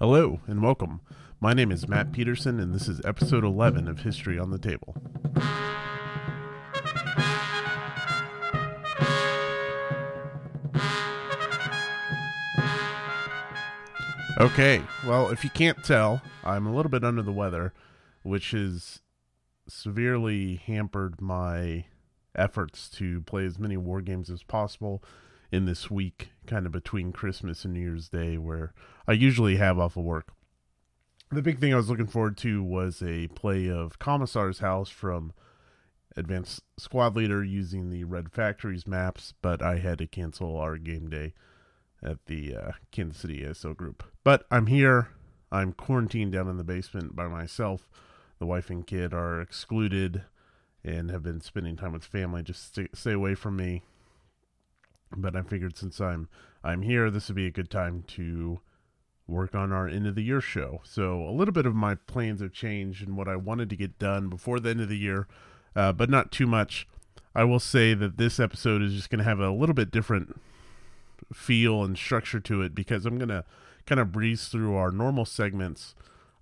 Hello and welcome. My name is Matt Peterson and this is episode 11 of History on the Table. Okay, well if you can't tell, I'm a little bit under the weather, which has severely hampered my efforts to play as many war games as possible in this week, kind of between Christmas and New Year's Day, where I usually have off of work. The big thing I was looking forward to was a play of Commissar's House from Advanced Squad Leader using the Red Factories maps, but I had to cancel our game day at the Kansas City ASO group. But I'm here. I'm quarantined down in the basement by myself. The wife and kid are excluded and have been spending time with family just to stay away from me. But I figured since I'm here, this would be a good time to work on our end of the year show. So a little bit of my plans have changed and what I wanted to get done before the end of the year, but not too much. I will say that this episode is just going to have a little bit different feel and structure to it because I'm going to kind of breeze through our normal segments.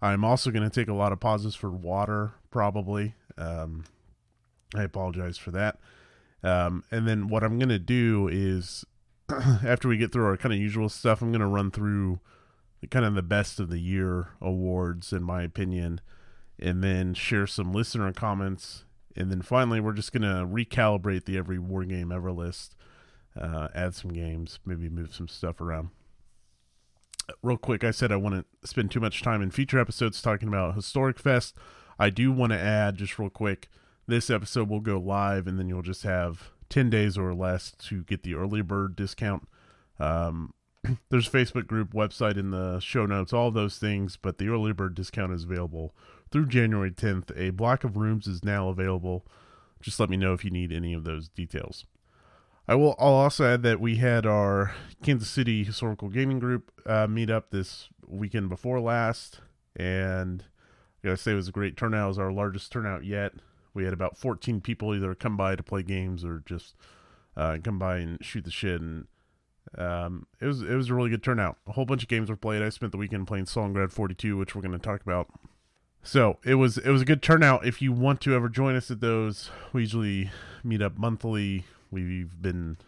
I'm also going to take a lot of pauses for water, probably. I apologize for that. And then what I'm going to do is after we get through our kind of usual stuff, I'm going to run through the kind of the best of the year awards, in my opinion, and then share some listener comments. And then finally, we're just going to recalibrate the Every War Game Ever list, add some games, maybe move some stuff around. Real quick, I said I wouldn't spend too much time in future episodes talking about Historic Fest. I do want to add just real quick, this episode will go live, and then you'll just have 10 days or less to get the early bird discount. There's a Facebook group, website in the show notes, all those things, but the early bird discount is available through January 10th. A block of rooms is now available. Just let me know if you need any of those details. I'll also add that we had our Kansas City Historical Gaming Group meet up this weekend before last, and I gotta say it was a great turnout. It was our largest turnout yet. We had about 14 people either come by to play games or just come by and shoot the shit. And it was a really good turnout. A whole bunch of games were played. I spent the weekend playing Stalingrad 42, which we're going to talk about. So it was a good turnout. If you want to ever join us at those, we usually meet up monthly. We kind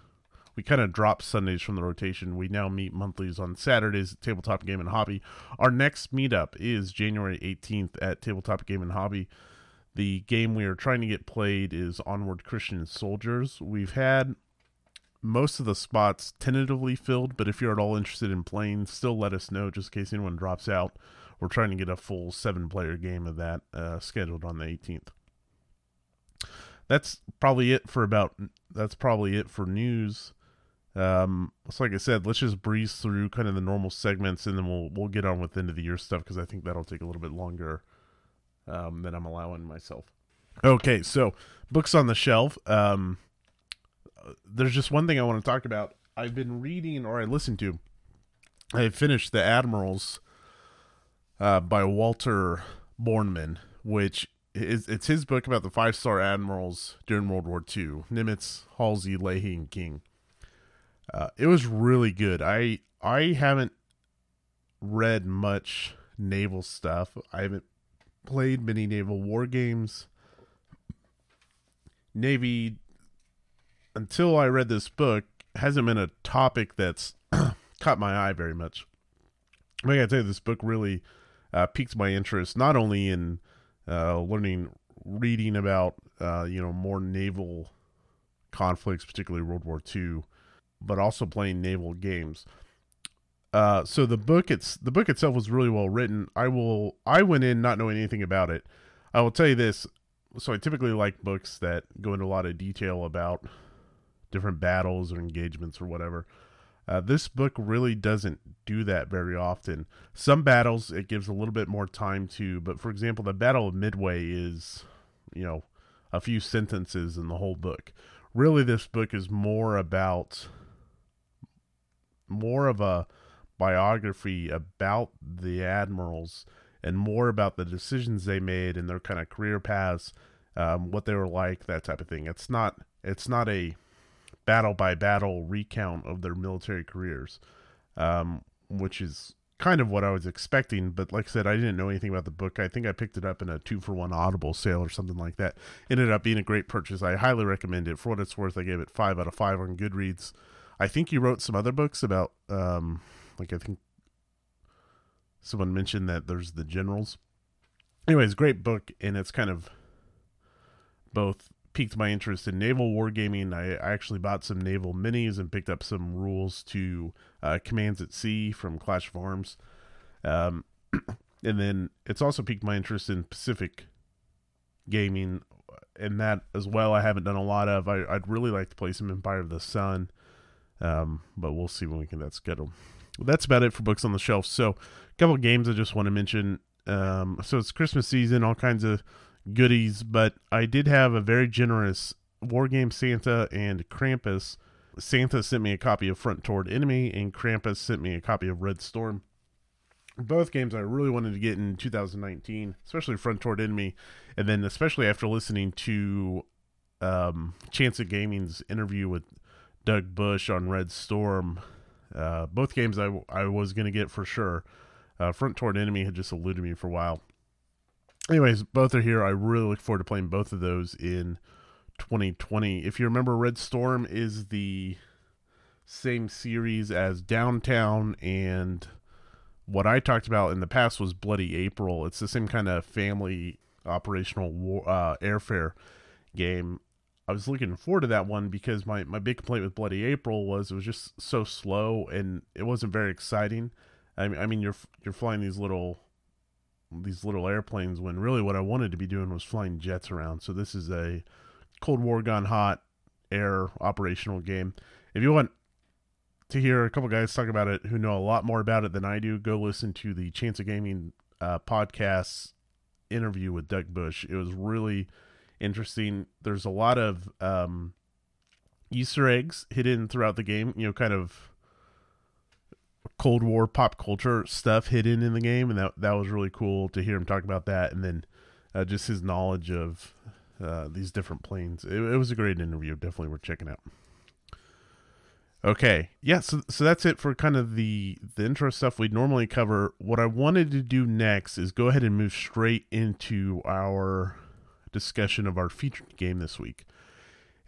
of dropped Sundays from the rotation. We now meet monthlies on Saturdays at Tabletop Game and Hobby. Our next meetup is January 18th at Tabletop Game and Hobby. The game we are trying to get played is Onward Christian Soldiers. We've had most of the spots tentatively filled, but if you're at all interested in playing, still let us know just in case anyone drops out. We're trying to get a full 7-player game of that scheduled on the 18th. That's probably it for news. So like I said, let's just breeze through kind of the normal segments, and then we'll get on with end of the year stuff because I think that'll take a little bit longer that I'm allowing myself. Okay, so books on the shelf. There's just one thing I want to talk about. I've been reading, or I listened to, I finished The Admirals by Walter Bornman, which it's his book about the 5-star admirals during World War II, Nimitz, Halsey, Leahy, and King. It was really good. I haven't read much naval stuff. I haven't played many naval war games. Navy, until I read this book, hasn't been a topic that's caught my eye very much. I gotta tell you, this book really piqued my interest, not only in reading about more naval conflicts, particularly World War II, but also playing naval games. So the book itself was really well written. I went in not knowing anything about it. I will tell you this. So I typically like books that go into a lot of detail about different battles or engagements or whatever. This book really doesn't do that very often. Some battles it gives a little bit more time to, but for example, the Battle of Midway is, a few sentences in the whole book. Really, this book is more of a biography about the admirals and more about the decisions they made and their kind of career paths, what they were like, that type of thing. It's not a battle by battle recount of their military careers, which is kind of what I was expecting, but like I said, I didn't know anything about the book. I think I picked it up in a 2-for-1 Audible sale or something like that. Ended up being a great purchase. I highly recommend it. For what it's worth, I gave it 5 out of 5 on Goodreads. I think you wrote some other books about, like I think someone mentioned that there's The Generals. Anyways, great book, and it's kind of both piqued my interest in naval wargaming. I actually bought some naval minis and picked up some rules to Commands at Sea from Clash of Arms. And then it's also piqued my interest in Pacific gaming, and that as well I haven't done a lot of. I'd really like to play some Empire of the Sun, but we'll see when we can get that scheduled. Well, that's about it for books on the shelf. So a couple of games I just want to mention. So it's Christmas season, all kinds of goodies, but I did have a very generous Wargame Santa and Krampus. Santa sent me a copy of Front Toward Enemy, and Krampus sent me a copy of Red Storm. Both games I really wanted to get in 2019, especially Front Toward Enemy, and then especially after listening to Chance of Gaming's interview with Doug Bush on Red Storm. Both games I was going to get for sure. Front Toward Enemy had just eluded me for a while. Anyways, both are here. I really look forward to playing both of those in 2020. If you remember, Red Storm is the same series as Downtown, and what I talked about in the past was Bloody April. It's the same kind of family operational war, airfare game. I was looking forward to that one because my big complaint with Bloody April was it was just so slow and it wasn't very exciting. I mean, you're flying these little airplanes when really what I wanted to be doing was flying jets around. So this is a Cold War gone hot air operational game. If you want to hear a couple guys talk about it who know a lot more about it than I do, go listen to the Chance of Gaming podcast interview with Doug Bush. It was really interesting. There's a lot of Easter eggs hidden throughout the game, you know, kind of Cold War pop culture stuff hidden in the game, and that was really cool to hear him talk about that, and then just his knowledge of these different planes. It was a great interview, definitely worth checking out. Okay, yeah, so that's it for kind of the intro stuff we'd normally cover. What I wanted to do next is go ahead and move straight into our discussion of our featured game this week.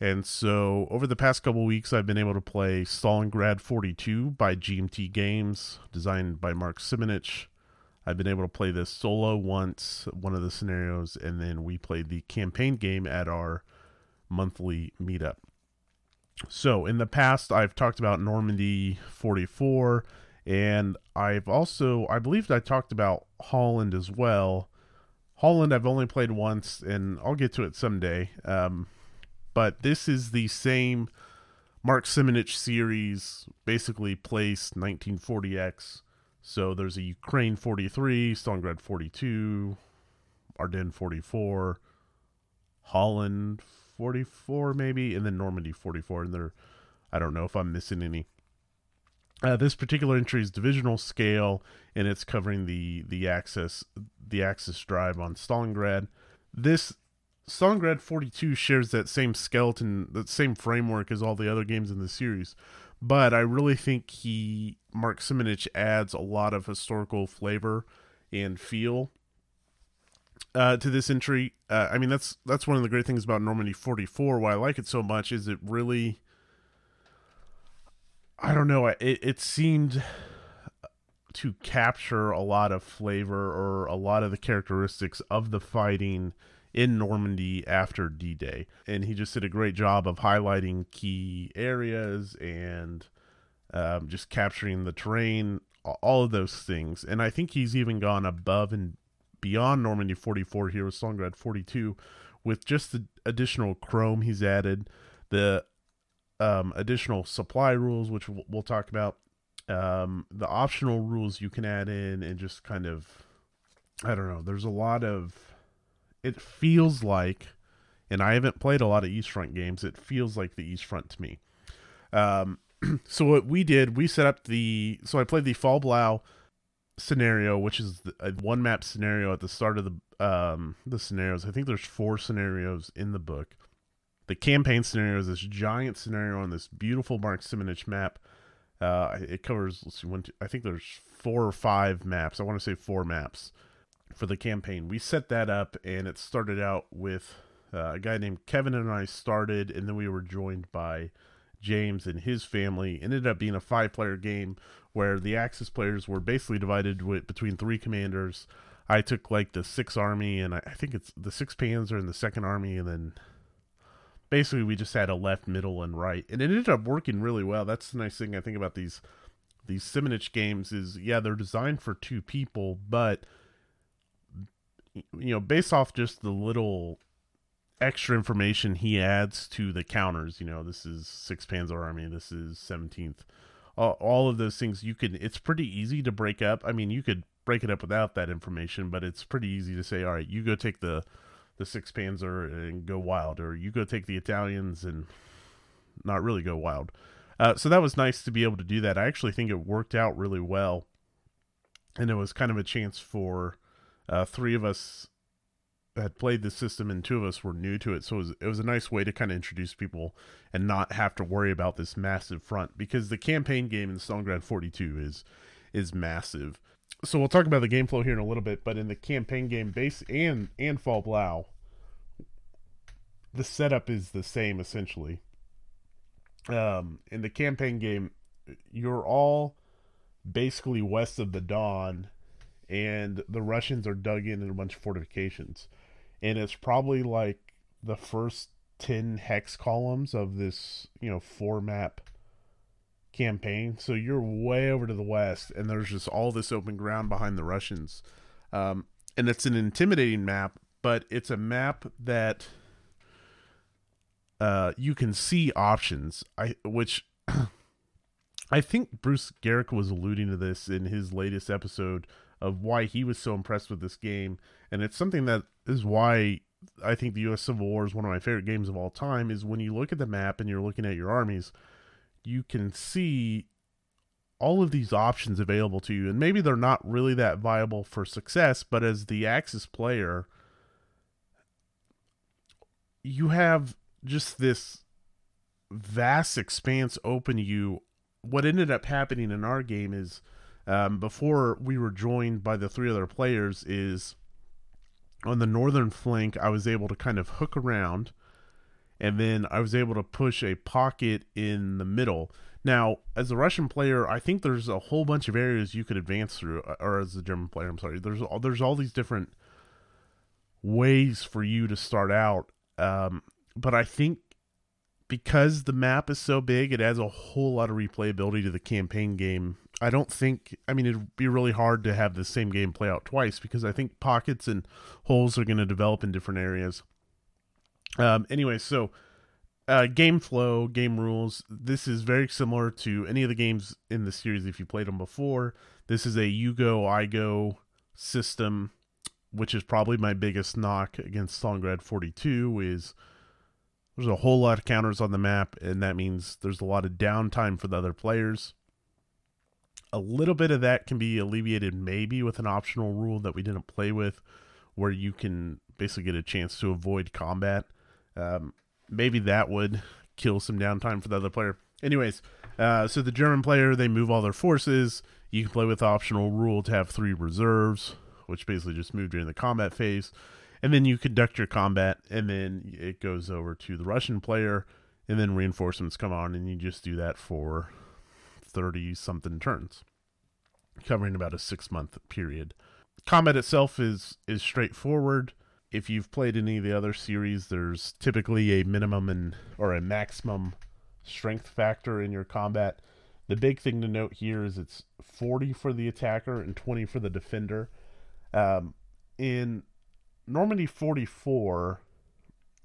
And so over the past couple weeks, I've been able to play Stalingrad 42 by GMT Games, designed by Mark Simonitch. I've been able to play this solo once, one of the scenarios, and then we played the campaign game at our monthly meetup. So in the past, I've talked about Normandy 44, and I've also, I believe I talked about Holland as well. Holland I've only played once, and I'll get to it someday. But this is the same Mark Simonitch series, basically placed 1940X. So there's a Ukraine 43, Stalingrad 42, Ardennes 44, Holland 44 maybe, and then Normandy 44. And there, I don't know if I'm missing any. This particular entry is divisional scale, and it's covering the Axis drive on Stalingrad. This Stalingrad 42 shares that same skeleton, that same framework as all the other games in the series, but I really think Mark Simonitch adds a lot of historical flavor and feel to this entry. I mean, that's one of the great things about Normandy 44. Why I like it so much is it really, I don't know, it seemed to capture a lot of flavor or a lot of the characteristics of the fighting in Normandy after D-Day, and he just did a great job of highlighting key areas and just capturing the terrain, all of those things. And I think he's even gone above and beyond Normandy 44 here with Stalingrad 42, with just the additional chrome he's added, the additional supply rules, which we'll talk about, the optional rules you can add in, and just kind of, I don't know, there's a lot of, it feels like, and I haven't played a lot of East Front games, it feels like the East Front to me. So what we did, we set up so I played the Fall Blau scenario, which is a one map scenario at the start of the scenarios. I think there's 4 scenarios in the book. The campaign scenario is this giant scenario on this beautiful Mark Simonitch map. It covers, let's see, I think there's 4 or 5 maps. I want to say 4 maps for the campaign. We set that up, and it started out with a guy named Kevin and I started, and then we were joined by James and his family. It ended up being a 5-player game where the Axis players were basically divided between 3 commanders. I took like the 6th Army, and I think it's the 6th Panzer and the 2nd Army, and then basically we just had a left, middle, and right, and it ended up working really well. That's the nice thing I think about these Simonitch games is, yeah, they're designed for 2 people, but you know, based off just the little extra information he adds to the counters, you know, this is 6th Panzer Army, this is 17th, all of those things, it's pretty easy to break up. I mean, you could break it up without that information, but it's pretty easy to say, all right, you go take the 6th Panzer and go wild, or you go take the Italians and not really go wild. So that was nice to be able to do that. I actually think it worked out really well, and it was kind of a chance for 3 of us had played the system and 2 of us were new to it, so it was a nice way to kind of introduce people and not have to worry about this massive front, because the campaign game in Stalingrad 42 is massive. So we'll talk about the game flow here in a little bit, but in the campaign game base and Fall Blau, the setup is the same essentially. In the campaign game, you're all basically west of the Don, and the Russians are dug in a bunch of fortifications. And it's probably like the first 10 hex columns of this, you know, 4 map campaign. So you're way over to the west, and there's just all this open ground behind the Russians, and it's an intimidating map, but it's a map that you can see options, which I think Bruce Garrick was alluding to this in his latest episode of why he was so impressed with this game, and it's something that is why I think the U.S. Civil War is one of my favorite games of all time, is when you look at the map and you're looking at your armies, you can see all of these options available to you, and maybe they're not really that viable for success, but as the Axis player, you have just this vast expanse open to you. What ended up happening in our game is, before we were joined by the 3 other players, is on the northern flank, I was able to kind of hook around, and then I was able to push a pocket in the middle. Now, as a Russian player, I think there's a whole bunch of areas you could advance through, or as a German player, I'm sorry, there's all these different ways for you to start out. But I think because the map is so big, it adds a whole lot of replayability to the campaign game. It'd be really hard to have the same game play out twice, because I think pockets and holes are going to develop in different areas. Anyway, so game flow, game rules. This is very similar to any of the games in the series if you played them before. This is a you go, I go system, which is probably my biggest knock against Stalingrad 42 is there's a whole lot of counters on the map, and that means there's a lot of downtime for the other players. A little bit of that can be alleviated maybe with an optional rule that we didn't play with, where you can basically get a chance to avoid combat. Maybe that would kill some downtime for the other player. Anyways, so the German player, they move all their forces. You can play with optional rule to have 3 reserves, which basically just move during the combat phase. And then you conduct your combat, and then it goes over to the Russian player, and then reinforcements come on, and you just do that for 30-something turns, covering about a 6-month period. Combat itself is straightforward. If you've played any of the other series, there's typically a minimum or a maximum strength factor in your combat. The big thing to note here is it's 40 for the attacker and 20 for the defender. In Normandy 44,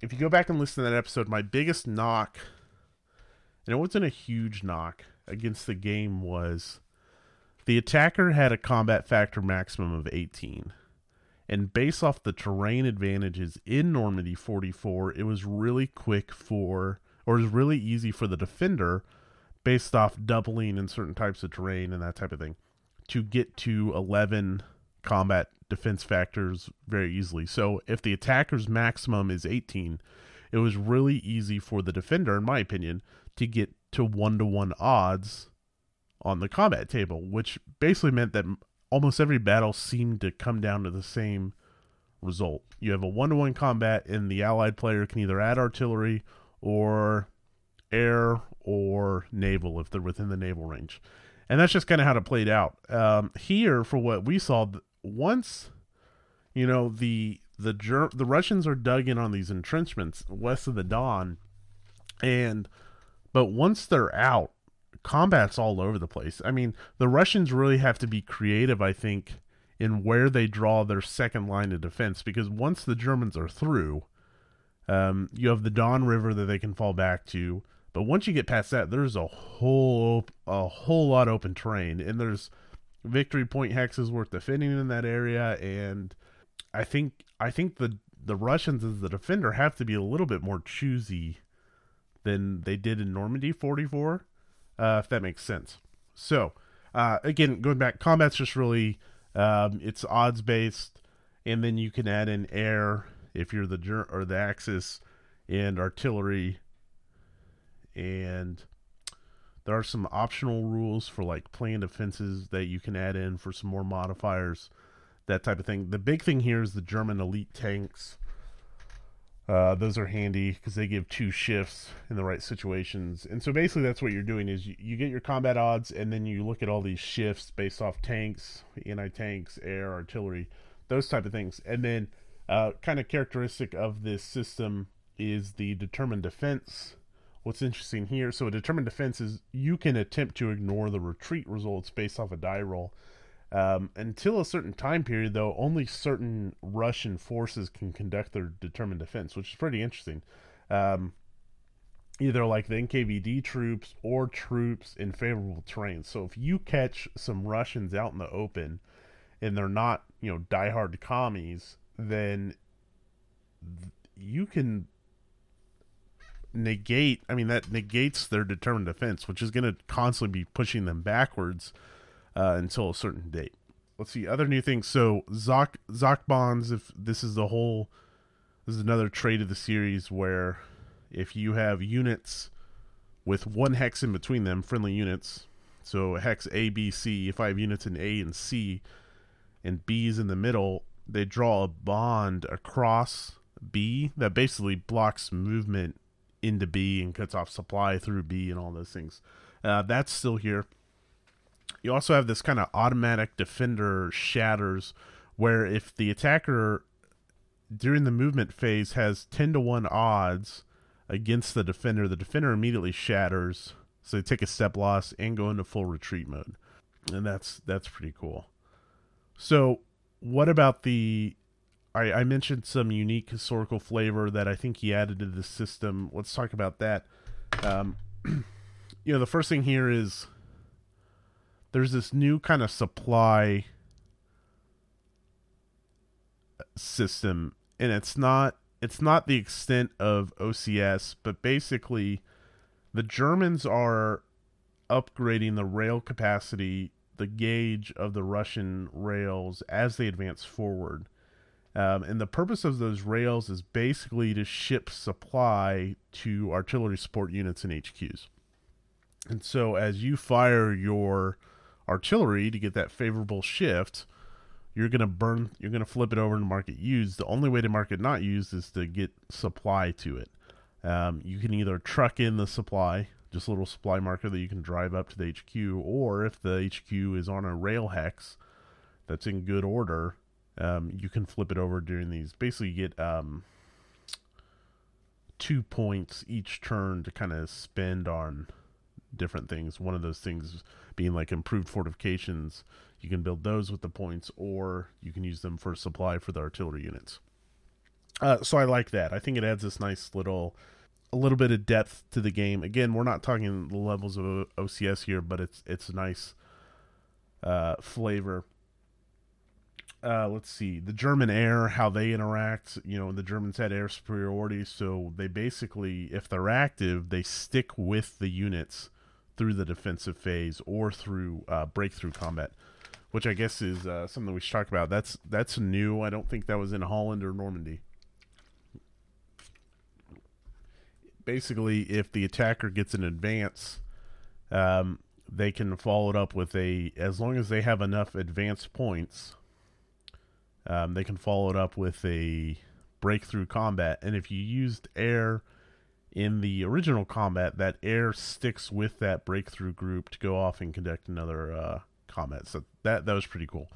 if you go back and listen to that episode, my biggest knock, and it wasn't a huge knock against the game, was the attacker had a combat factor maximum of 18. And based off the terrain advantages in Normandy 44, it was really really easy for the defender, based off doubling in certain types of terrain and that type of thing, to get to 11 combat defense factors very easily. So if the attacker's maximum is 18, it was really easy for the defender, in my opinion, to get to 1-to-1 odds on the combat table, which basically meant that almost every battle seemed to come down to the same result. You have a one-to-one combat, and the allied player can either add artillery or air or naval if they're within the naval range. And that's just kind of how it played out. Here, for what we saw, once, you know, the Russians are dug in on these entrenchments west of the Don, but once they're out, combat's all over the place. I mean, the Russians really have to be creative, I think, in where they draw their second line of defense, because once the Germans are through, you have the Don River that they can fall back to. But once you get past that, there's a whole lot open terrain, and there's victory point hexes worth defending in that area. And I think the Russians as the defender have to be a little bit more choosy than they did in Normandy 44, if that makes sense. So again, going back, combat's just really it's odds based, and then you can add in air if you're the Axis, and artillery. And there are some optional rules for like planned offenses that you can add in for some more modifiers, that type of thing. The big thing here is the German elite tanks. Those are handy because they give two shifts in the right situations. And so basically that's what you're doing is you get your combat odds, and then you look at all these shifts based off tanks, anti-tanks, air, artillery, those type of things. And then kind of characteristic of this system is the determined defense. What's interesting here, so a determined defense is you can attempt to ignore the retreat results based off a die roll. Until a certain time period, though, only certain Russian forces can conduct their determined defense, which is pretty interesting. Either like the NKVD troops or troops in favorable terrain. So if you catch some Russians out in the open and they're not, you know, diehard commies, then you can that negates their determined defense, which is going to constantly be pushing them backwards until a certain date. Let's see other new things. So Zoc bonds, if this is another trait of the series where if you have units with one hex in between them, friendly units, so hex A, B, C, if I have units in A and C and B is in the middle, they draw a bond across B that basically blocks movement into B and cuts off supply through B and all those things. That's still here. You also have this kind of automatic defender shatters, where if the attacker during the movement phase has 10-1 odds against the defender immediately shatters, so they take a step loss and go into full retreat mode. And that's pretty cool. So what about I mentioned some unique historical flavor that I think he added to the system. Let's talk about that. The first thing here is there's this new kind of supply system, and it's not the extent of OCS, but basically the Germans are upgrading the rail capacity, the gauge of the Russian rails as they advance forward. And the purpose of those rails is basically to ship supply to artillery support units and HQs. And so as you fire your artillery to get that favorable shift, you're going to flip it over and mark it used. The only way to mark it not used is to get supply to it. You can either truck in the supply, just a little supply marker that you can drive up to the HQ, or if the HQ is on a rail hex that's in good order, you can flip it over during these. Basically, you get 2 points each turn to kind of spend on different things. One of those things being like improved fortifications. You can build those with the points, or you can use them for supply for the artillery units. So I like that. I think it adds this nice a little bit of depth to the game. Again, we're not talking the levels of OCS here, but it's a nice flavor. Let's see the German air, how they interact. The Germans had air superiority, so they basically, if they're active, they stick with the units through the defensive phase or through breakthrough combat, which I guess is something we should talk about. That's new. I don't think that was in Holland or Normandy. Basically, if the attacker gets an advance, they can follow it up with a, as long as they have enough advanced points, they can follow it up with a breakthrough combat. And if you used air in the original combat, that air sticks with that breakthrough group to go off and conduct another combat. So that was pretty cool.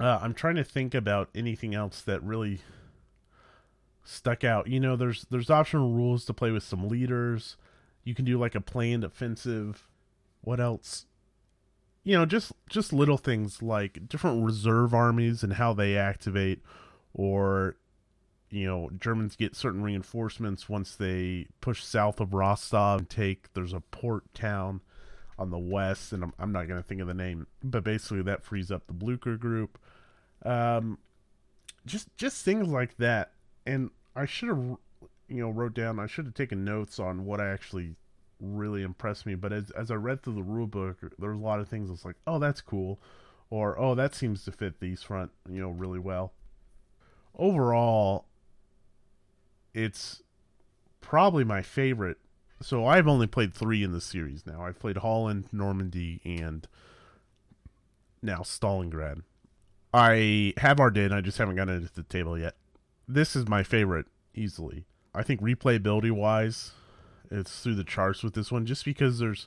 I'm trying to think about anything else that really stuck out. You know, there's optional rules to play with some leaders. You can do like a planned offensive. What else? You know, just little things like different reserve armies and how they activate, or, you know, Germans get certain reinforcements once they push south of Rostov and take, there's a port town on the west, and I'm not going to think of the name, but basically that frees up the Blucher group. Just things like that. And I should have, you know, I should have taken notes on what actually really impressed me. But as I read through the rule book, there was a lot of things that's like, oh, that's cool. Or, oh, that seems to fit the East Front, you know, really well. Overall, it's probably my favorite. So I've only played 3 in the series now. I've played Holland, Normandy, and now Stalingrad. I have Ardennes. I just haven't gotten it to the table yet. This is my favorite, easily. I think replayability-wise, it's through the charts with this one, just because there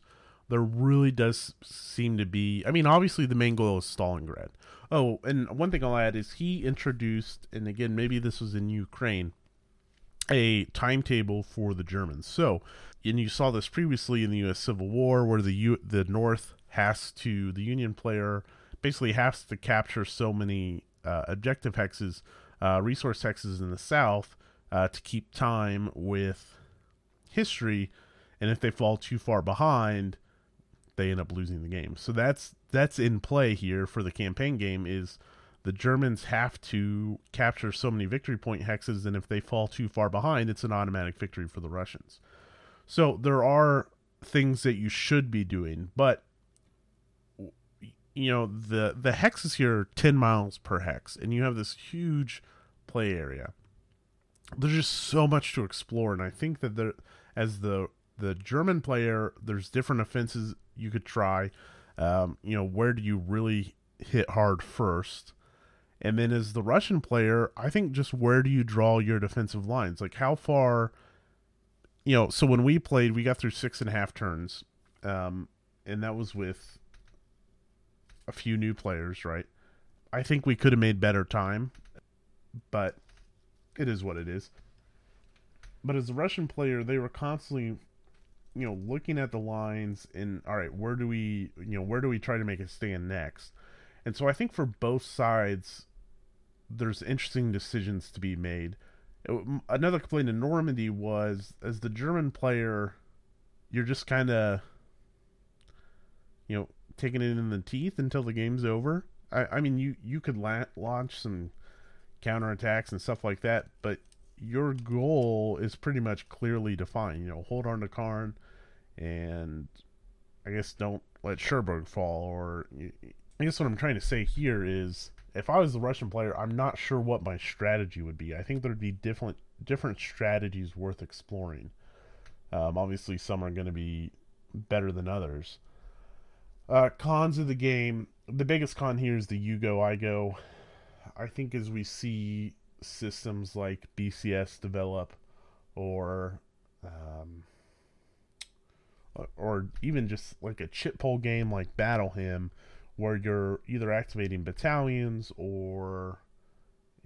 really does seem to be... I mean, obviously, the main goal is Stalingrad. Oh, and one thing I'll add is he introduced, and again, maybe this was in Ukraine, a timetable for the Germans. So, and you saw this previously in the U.S. Civil War, where the North has to... The Union player basically has to capture so many objective hexes... resource hexes in the South to keep time with history, and if they fall too far behind, they end up losing the game. So that's in play here for the campaign game, is the Germans have to capture so many victory point hexes, and if they fall too far behind, it's an automatic victory for the Russians. So there are things that you should be doing, but you know, the hexes here are 10 miles per hex, and you have this huge play area. There's just so much to explore, and I think that as the German player, there's different offenses you could try. You know, where do you really hit hard first? And then as the Russian player, I think just where do you draw your defensive lines? Like how far, you know, so when we played, we got through 6.5 turns, and that was with a few new players, right? I think we could have made better time, but it is what it is. But as a Russian player, they were constantly, you know, looking at the lines and, all right, where do we try to make a stand next? And so I think for both sides, there's interesting decisions to be made. Another complaint in Normandy was, as the German player, you're just kind of, you know, taking it in the teeth until the game's over. I mean, you could launch some counterattacks and stuff like that, but your goal is pretty much clearly defined. You know, hold on to Karn, and I guess don't let Cherbourg fall. Or I guess what I'm trying to say here is, if I was the Russian player, I'm not sure what my strategy would be. I think there'd be different strategies worth exploring. Obviously, some are going to be better than others. Cons of the game. The biggest con here is the you go, I go. I think as we see systems like BCS develop, or even just like a chip pole game like Battle Hymn, where you're either activating battalions or,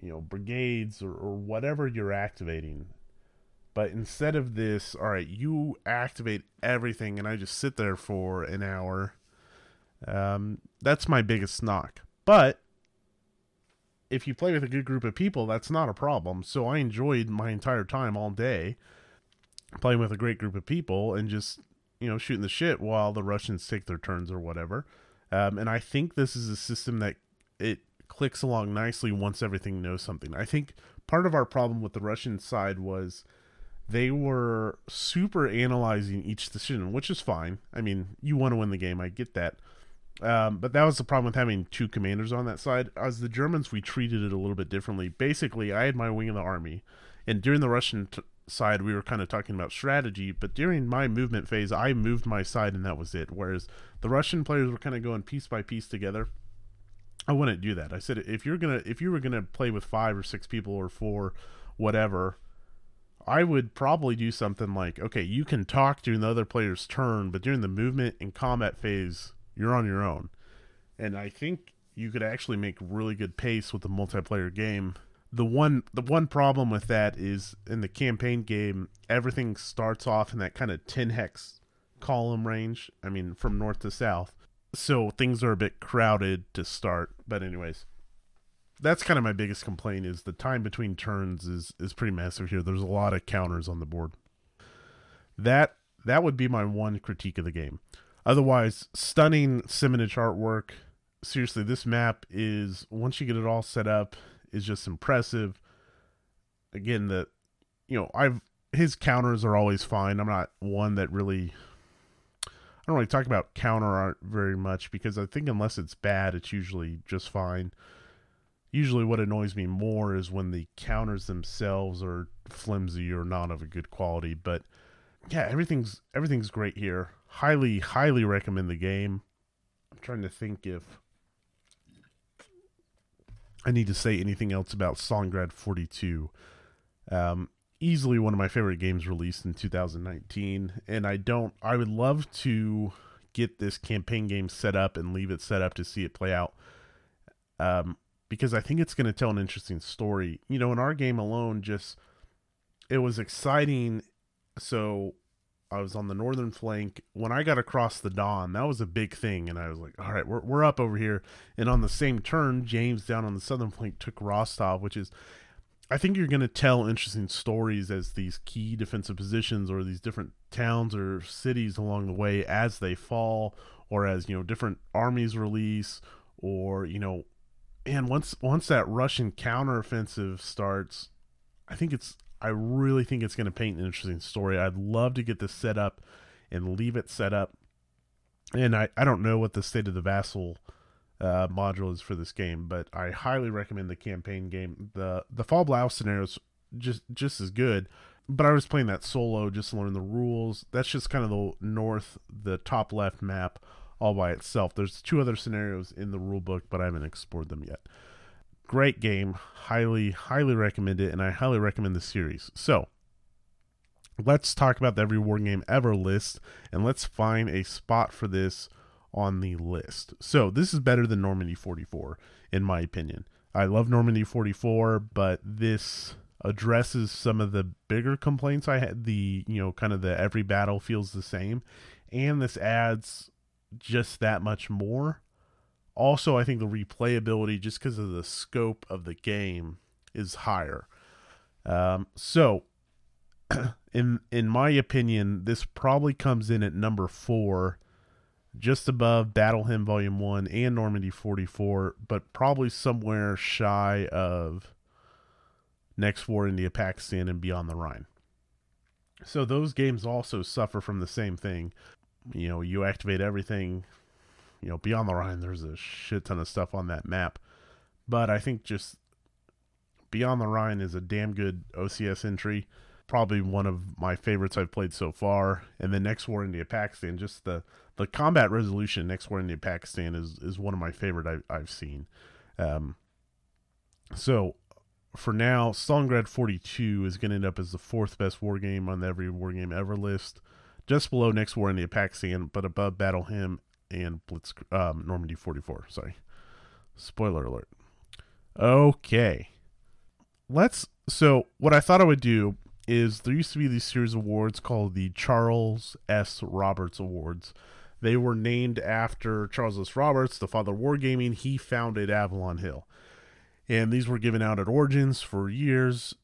you know, brigades or whatever you're activating. But instead of this, all right, you activate everything and I just sit there for an hour. That's my biggest knock. But if you play with a good group of people, that's not a problem. So I enjoyed my entire time all day playing with a great group of people and just, you know, shooting the shit while the Russians take their turns or whatever. And I think this is a system that it clicks along nicely once everything knows something. I think part of our problem with the Russian side was they were super analyzing each decision, which is fine. I mean, you want to win the game. I get that. But that was the problem with having 2 commanders on that side. As the Germans, we treated it a little bit differently. Basically, I had my wing of the army, and during the Russian side, we were kind of talking about strategy, but during my movement phase, I moved my side and that was it. Whereas the Russian players were kind of going piece by piece together. I wouldn't do that. I said, if you were gonna play with 5 or 6 people or 4, whatever, I would probably do something like, okay, you can talk during the other player's turn, but during the movement and combat phase, you're on your own. And I think you could actually make really good pace with the multiplayer game. The one problem with that is in the campaign game, everything starts off in that kind of 10 hex column range. I mean, from north to south. So things are a bit crowded to start. But anyways, that's kind of my biggest complaint, is the time between turns is pretty massive here. There's a lot of counters on the board. That would be my one critique of the game. Otherwise, stunning Simonitch artwork. Seriously, this map is, once you get it all set up, is just impressive. Again, that, you know, his counters are always fine. I'm not one that really, I don't really talk about counter art very much, because I think unless it's bad, it's usually just fine. Usually what annoys me more is when the counters themselves are flimsy or not of a good quality. But yeah, everything's great here. Highly recommend the game. I'm trying to think if I need to say anything else about Stalingrad 42. Easily one of my favorite games released in 2019, and I would love to get this campaign game set up and leave it set up to see it play out, because I think it's going to tell an interesting story. You know, in our game alone, just, it was exciting. So I was on the northern flank when I got across the Don. That was a big thing, and I was like, all right, we're up over here. And on the same turn, James down on the southern flank took Rostov, which is, I think you're going to tell interesting stories as these key defensive positions or these different towns or cities along the way as they fall, or as, you know, different armies release, or, you know, and once that Russian counteroffensive starts, I really think it's going to paint an interesting story. I'd love to get this set up and leave it set up. And I don't know what the State of the Vassal module is for this game, but I highly recommend the campaign game. The Fall Blau scenario is just as good, but I was playing that solo just to learn the rules. That's just kind of the top left map all by itself. There's 2 other scenarios in the rule book, but I haven't explored them yet. Great game, highly recommend it, and I highly recommend the series. So let's talk about the Every War Game Ever list, and let's find a spot for this on the list. So this is better than Normandy 44, in my opinion. I love Normandy 44, but this addresses some of the bigger complaints I had, the, you know, kind of the every battle feels the same, and this adds just that much more. Also, I think the replayability, just because of the scope of the game, is higher. So, in my opinion, this probably comes in at number 4, just above Battle Hymn Volume 1 and Normandy 44, but probably somewhere shy of Next War, India, Pakistan, and Beyond the Rhine. So those games also suffer from the same thing. You know, you activate everything. You know, Beyond the Rhine, there's a shit ton of stuff on that map. But I think just Beyond the Rhine is a damn good OCS entry. Probably one of my favorites I've played so far. And then Next War, India, Pakistan, just the combat resolution in Next War, India, Pakistan is one of my favorite I've seen. So for now, Stalingrad 42 is going to end up as the 4th best war game on the Every War Game Ever list. Just below Next War, India, Pakistan, but above Battle Hymn and Normandy 44, sorry. Spoiler alert. Okay. So what I thought I would do is, there used to be these series of awards called the Charles S. Roberts Awards. They were named after Charles S. Roberts, the father of wargaming. He founded Avalon Hill. And these were given out at Origins for years.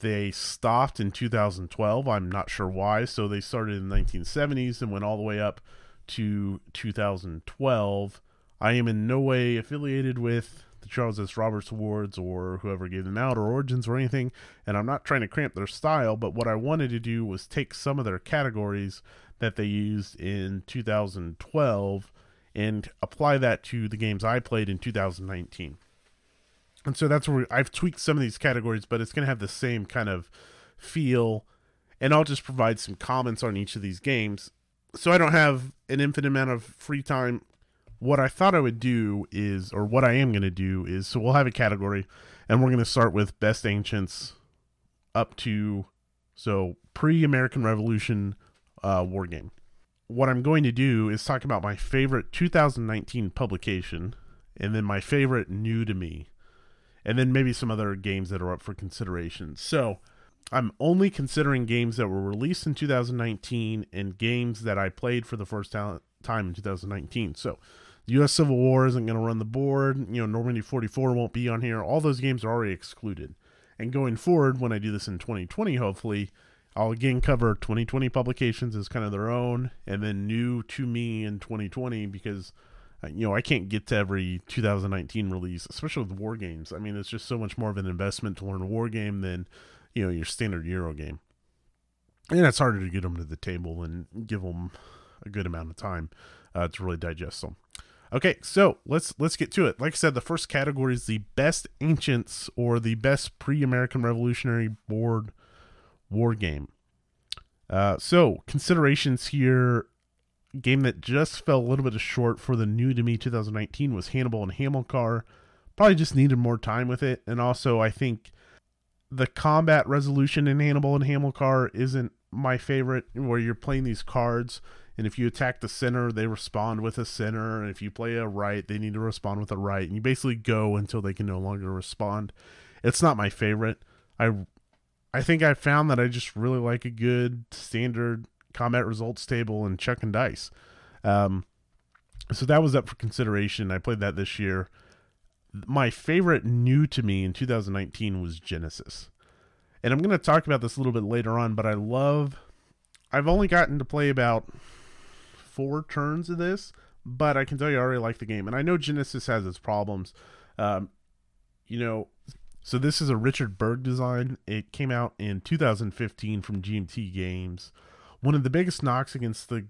They stopped in 2012. I'm not sure why. So they started in the 1970s and went all the way up to 2012. I am in no way affiliated with the Charles S. Roberts Awards or whoever gave them out or Origins or anything, and I'm not trying to cramp their style, but what I wanted to do was take some of their categories that they used in 2012 and apply that to the games I played in 2019. And so that's where I've tweaked some of these categories, but it's going to have the same kind of feel. And I'll just provide some comments on each of these games. So I don't have an infinite amount of free time. What I thought I would do is, or what I am going to do is, so we'll have a category, and we're going to start with Best Ancients up to, so pre-American Revolution war game. What I'm going to do is talk about my favorite 2019 publication, and then my favorite new to me, and then maybe some other games that are up for consideration. So I'm only considering games that were released in 2019 and games that I played for the first time in 2019. So the U.S. Civil War isn't going to run the board. You know, Normandy 44 won't be on here. All those games are already excluded. And going forward, when I do this in 2020, hopefully, I'll again cover 2020 publications as kind of their own, and then new to me in 2020, because, you know, I can't get to every 2019 release, especially with war games. I mean, it's just so much more of an investment to learn a war game than, you know, your standard Euro game. And it's harder to get them to the table and give them a good amount of time to really digest them. Okay, so let's get to it. Like I said, the first category is the Best Ancients, or the Best Pre-American Revolutionary Board War Game. So considerations here. Game that just fell a little bit short for the new to me 2019 was Hannibal and Hamilcar. Probably just needed more time with it. And also, I think the combat resolution in Hannibal and Hamilcar isn't my favorite, where you're playing these cards, and if you attack the center, they respond with a center, and if you play a right, they need to respond with a right, and you basically go until they can no longer respond. It's not my favorite. I think I found that I just really like a good standard combat results table and chuck and dice. So that was up for consideration. I played that this year. My favorite new to me in 2019 was Genesis. And I'm going to talk about this a little bit later on, but I've only gotten to play about 4 turns of this, but I can tell you I already like the game. And I know Genesis has its problems. You know, so this is a Richard Berg design. It came out in 2015 from GMT Games. One of the biggest knocks against the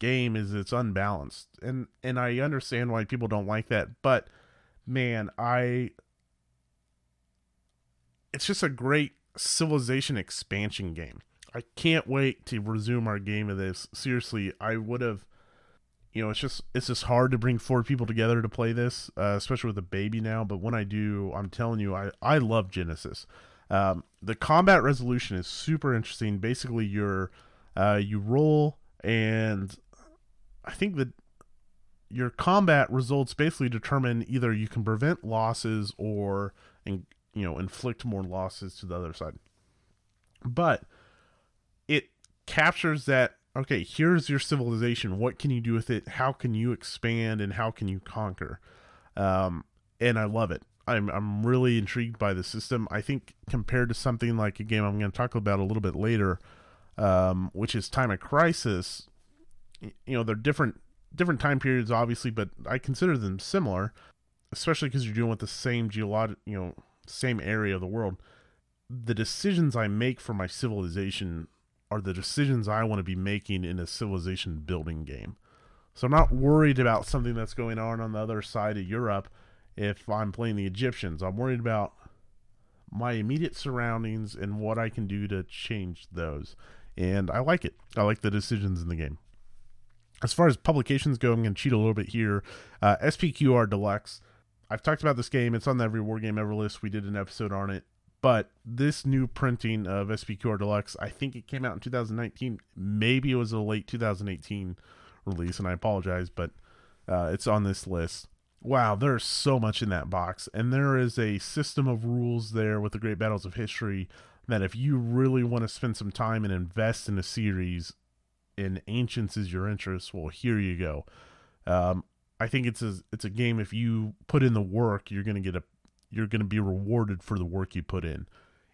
game is it's unbalanced. And I understand why people don't like that, but man, it's just a great civilization expansion game. I can't wait to resume our game of this. Seriously, I would have, you know, it's just hard to bring 4 people together to play this, especially with a baby now. But when I do, I'm telling you, I love Genesis. The combat resolution is super interesting. Basically, you roll, and I think that your combat results basically determine either you can prevent losses or, you know, inflict more losses to the other side. But it captures that, okay, here's your civilization. What can you do with it? How can you expand, and how can you conquer? And I love it. I'm really intrigued by the system. I think compared to something like a game I'm going to talk about a little bit later, which is Time of Crisis, you know, they're different time periods, obviously, but I consider them similar, especially because you're dealing with the same same area of the world. The decisions I make for my civilization are the decisions I want to be making in a civilization building game. So I'm not worried about something that's going on the other side of Europe if I'm playing the Egyptians. I'm worried about my immediate surroundings and what I can do to change those. And I like it. I like the decisions in the game. As far as publications go, I'm going to cheat a little bit here. SPQR Deluxe. I've talked about this game. It's on every War Game Ever list. We did an episode on it. But this new printing of SPQR Deluxe, I think it came out in 2019. Maybe it was a late 2018 release, and I apologize, but it's on this list. Wow, there's so much in that box. And there is a system of rules there with the Great Battles of History that if you really want to spend some time and invest in a series, and Ancients is your interest, well, here you go. I think it's a game, if you put in the work, you're going to be rewarded for the work you put in,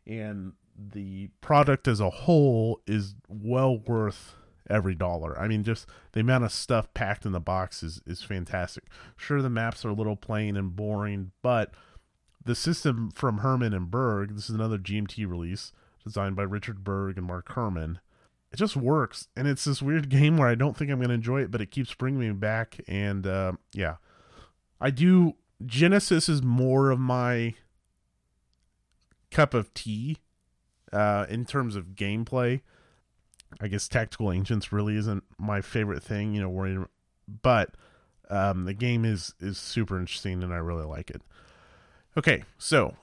and the product as a whole is well worth every dollar. I mean, just the amount of stuff packed in the box is fantastic. Sure, the maps are a little plain and boring, but the system from Herman and Berg, this is another GMT release designed by Richard Berg and Mark Herman. It just works, and it's this weird game where I don't think I'm going to enjoy it, but it keeps bringing me back, and Genesis is more of my cup of tea in terms of gameplay. I guess Tactical Ancients really isn't my favorite thing, you know, worrying, but the game is super interesting and I really like it. Okay, so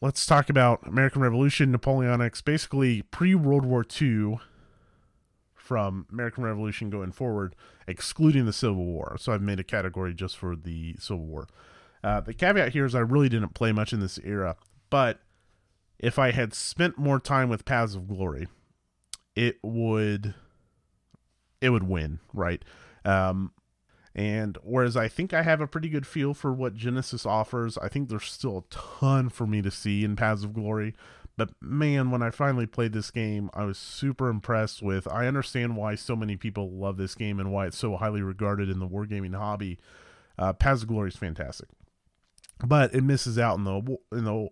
let's talk about American Revolution, Napoleonics, basically pre-World War II from American Revolution going forward, excluding the Civil War. So I've made a category just for the Civil War. The caveat here is I really didn't play much in this era, but if I had spent more time with Paths of Glory, it would win, right? And whereas I think I have a pretty good feel for what Genesis offers, I think there's still a ton for me to see in Paths of Glory. But man, when I finally played this game, I was super impressed with, I understand why so many people love this game and why it's so highly regarded in the wargaming hobby. Paths of Glory is fantastic. But it misses out in the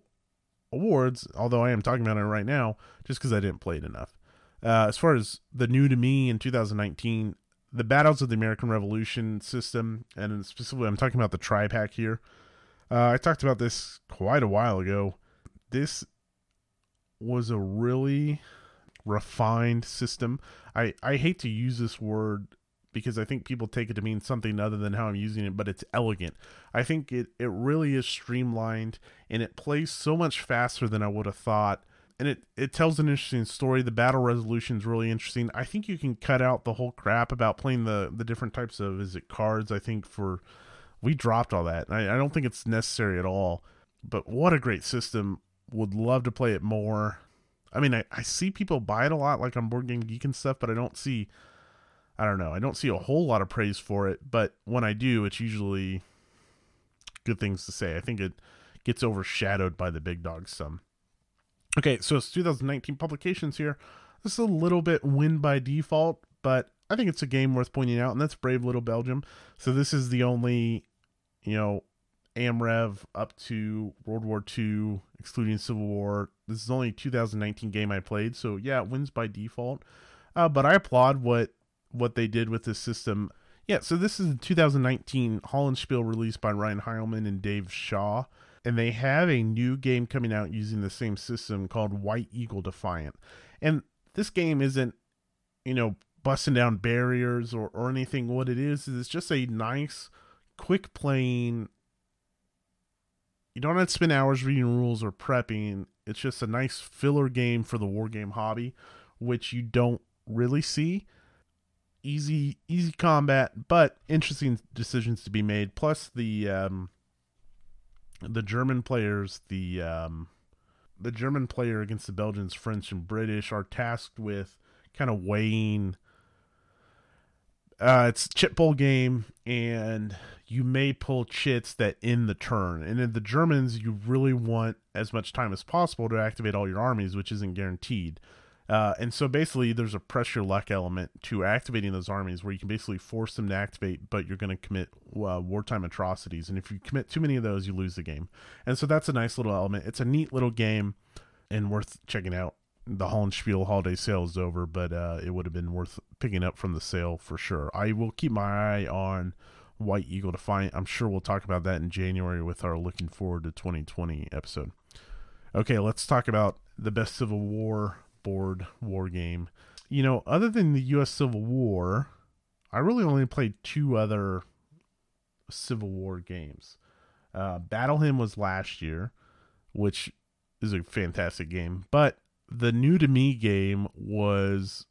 awards, although I am talking about it right now, just because I didn't play it enough. As far as the new to me in 2019, the battles of the American Revolution system, and specifically I'm talking about the tri-pack here. I talked about this quite a while ago. This was a really refined system. I hate to use this word because I think people take it to mean something other than how I'm using it, but it's elegant. I think it really is streamlined, and it plays so much faster than I would have thought. And it tells an interesting story. The battle resolution is really interesting. I think you can cut out the whole crap about playing the different types of, is it cards? I think we dropped all that. I don't think it's necessary at all. But what a great system. Would love to play it more. I mean, I see people buy it a lot, like on Board Game Geek and stuff, but I don't see a whole lot of praise for it. But when I do, it's usually good things to say. I think it gets overshadowed by the big dogs some. Okay, so it's 2019 publications here. This is a little bit win by default, but I think it's a game worth pointing out, and that's Brave Little Belgium. So this is the only, AmRev up to World War II, excluding Civil War. This is the only 2019 game I played, so yeah, it wins by default. But I applaud what they did with this system. Yeah, so this is the 2019 Holland Spiel released by Ryan Heilman and Dave Shaw. And they have a new game coming out using the same system called White Eagle Defiant. And this game isn't, busting down barriers or anything. What it is it's just a nice, quick playing. You don't have to spend hours reading rules or prepping. It's just a nice filler game for the wargame hobby, which you don't really see. Easy combat, but interesting decisions to be made. Plus the German players, the German player against the Belgians, French, and British are tasked with kind of weighing. It's a chit bowl game, and you may pull chits that end the turn. And then the Germans, you really want as much time as possible to activate all your armies, which isn't guaranteed. And so basically there's a pressure luck element to activating those armies where you can basically force them to activate, but you're going to commit wartime atrocities. And if you commit too many of those, you lose the game. And so that's a nice little element. It's a neat little game and worth checking out. The Holland Spiel holiday sale is over, but it would have been worth picking up from the sale for sure. I will keep my eye on White Eagle Defiant. I'm sure we'll talk about that in January with our Looking Forward to 2020 episode. Okay, let's talk about the best Civil War board war game. Other than the U.S. Civil War, I really only played two other Civil War games. Battle Hymn was last year, which is a fantastic game, but the new to me game was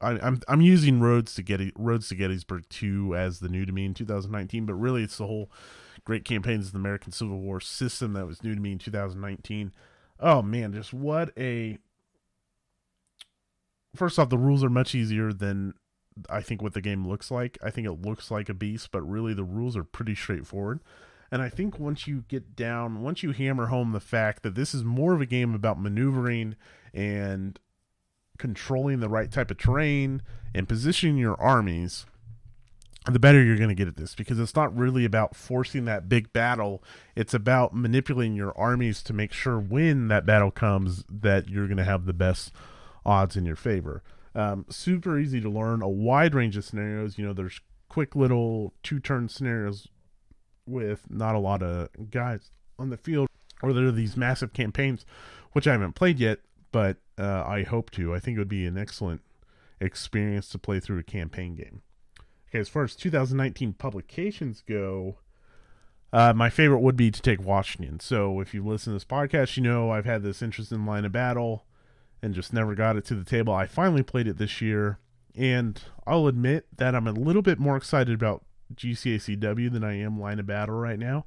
I'm using Roads to Gettysburg 2 as the new to me in 2019, but really it's the whole Great Campaigns of the American Civil War system that was new to me in 2019. Oh man, just what a. First off, the rules are much easier than I think what the game looks like. I think it looks like a beast, but really the rules are pretty straightforward. And I think once you hammer home the fact that this is more of a game about maneuvering and controlling the right type of terrain and positioning your armies, the better you're going to get at this, because it's not really about forcing that big battle. It's about manipulating your armies to make sure when that battle comes that you're going to have the best odds in your favor. Super easy to learn, a wide range of scenarios. There's quick little 2-turn scenarios with not a lot of guys on the field. or there are these massive campaigns, which I haven't played yet, but I hope to. I think it would be an excellent experience to play through a campaign game. Okay, as far as 2019 publications go, my favorite would be to take Washington. So if you've listened to this podcast, you know I've had this interest in Line of Battle and just never got it to the table. I finally played it this year, and I'll admit that I'm a little bit more excited about GCACW than I am Line of Battle right now.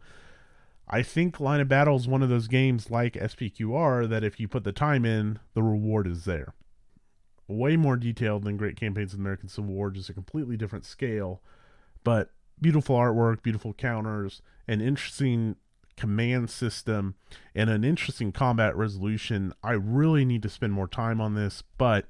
I think Line of Battle is one of those games like SPQR that if you put the time in, the reward is there. Way more detailed than Great Campaigns of the American Civil War, just a completely different scale, but beautiful artwork, beautiful counters, an interesting command system, and an interesting combat resolution. I really need to spend more time on this, but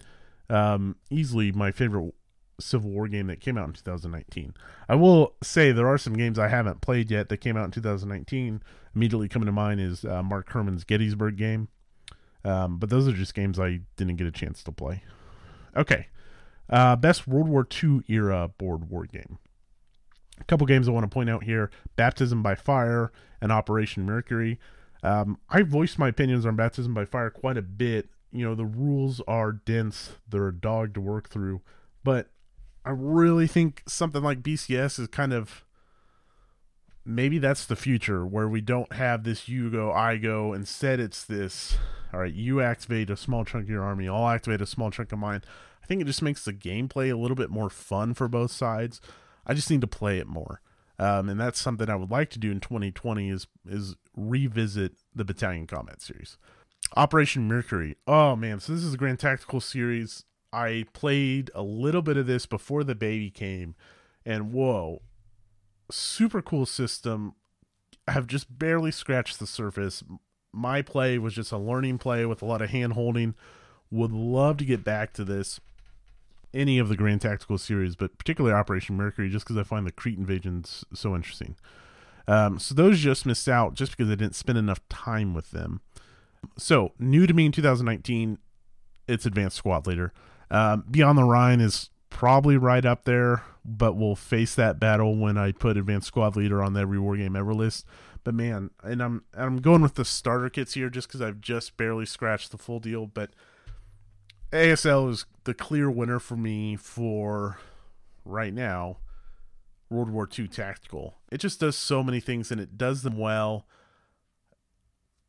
easily my favorite Civil War game that came out in 2019. I will say there are some games I haven't played yet that came out in 2019. Immediately coming to mind is Mark Herman's Gettysburg game. But those are just games I didn't get a chance to play. Okay. Best World War II era board war game. A couple games I want to point out here. Baptism by Fire and Operation Mercury. I voiced my opinions on Baptism by Fire quite a bit. You know, the rules are dense. They're a dog to work through. But I really think something like BCS is kind of, maybe that's the future where we don't have this you go, I go. Instead, it's this, all right, you activate a small chunk of your army, I'll activate a small chunk of mine. I think it just makes the gameplay a little bit more fun for both sides. I just need to play it more. And that's something I would like to do in 2020 is revisit the Battalion Combat series. Operation Mercury. Oh, man. So this is a Grand Tactical series. I played a little bit of this before the baby came, and whoa, super cool system. I have just barely scratched the surface. My play was just a learning play with a lot of hand holding. Would love to get back to this, any of the Grand Tactical series, but particularly Operation Mercury, just because I find the Crete invasions so interesting. So those just missed out just because I didn't spend enough time with them. So new to me in 2019, it's Advanced Squad Leader. Beyond the Rhine is probably right up there, but we'll face that battle when I put Advanced Squad Leader on the every war game ever list. But man, and I'm going with the starter kits here just because I've just barely scratched the full deal, but ASL is the clear winner for me for right now. World War II Tactical. It just does so many things and it does them well.